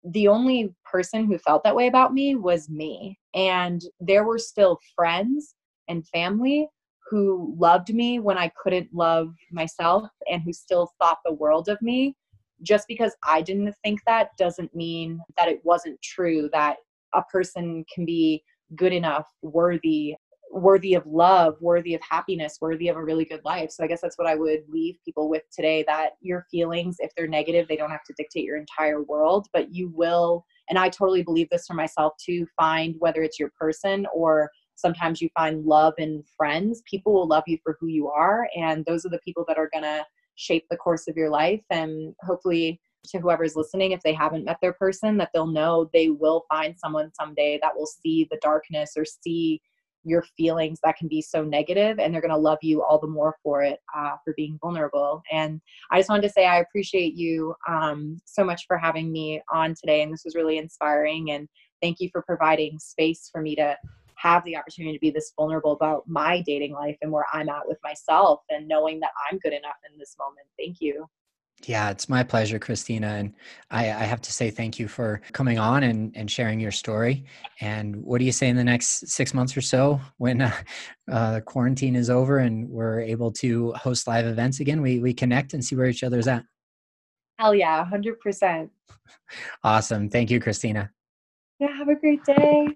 the only person who felt that way about me was me. And there were still friends and family who loved me when I couldn't love myself and who still thought the world of me. Just because I didn't think that doesn't mean that it wasn't true, that a person can be good enough, worthy, worthy of love, worthy of happiness, worthy of a really good life. So I guess that's what I would leave people with today, that your feelings, if they're negative, they don't have to dictate your entire world, but you will, and I totally believe this for myself too, find whether it's your person or sometimes you find love in friends, people will love you for who you are. And those are the people that are going to shape the course of your life. And hopefully to whoever's listening, if they haven't met their person, that they'll know they will find someone someday that will see the darkness or see your feelings that can be so negative, and they're going to love you all the more for it, uh, for being vulnerable. And I just wanted to say, I appreciate you um, so much for having me on today. And this was really inspiring. And thank you for providing space for me to have the opportunity to be this vulnerable about my dating life and where I'm at with myself and knowing that I'm good enough in this moment. Thank you. Yeah, it's my pleasure, Christina. And I, I have to say thank you for coming on and, and sharing your story. And what do you say in the next six months or so when uh, uh, quarantine is over and we're able to host live events again? We we connect and see where each other's at. Hell yeah, one hundred percent. Awesome. Thank you, Christina. Yeah, have a great day.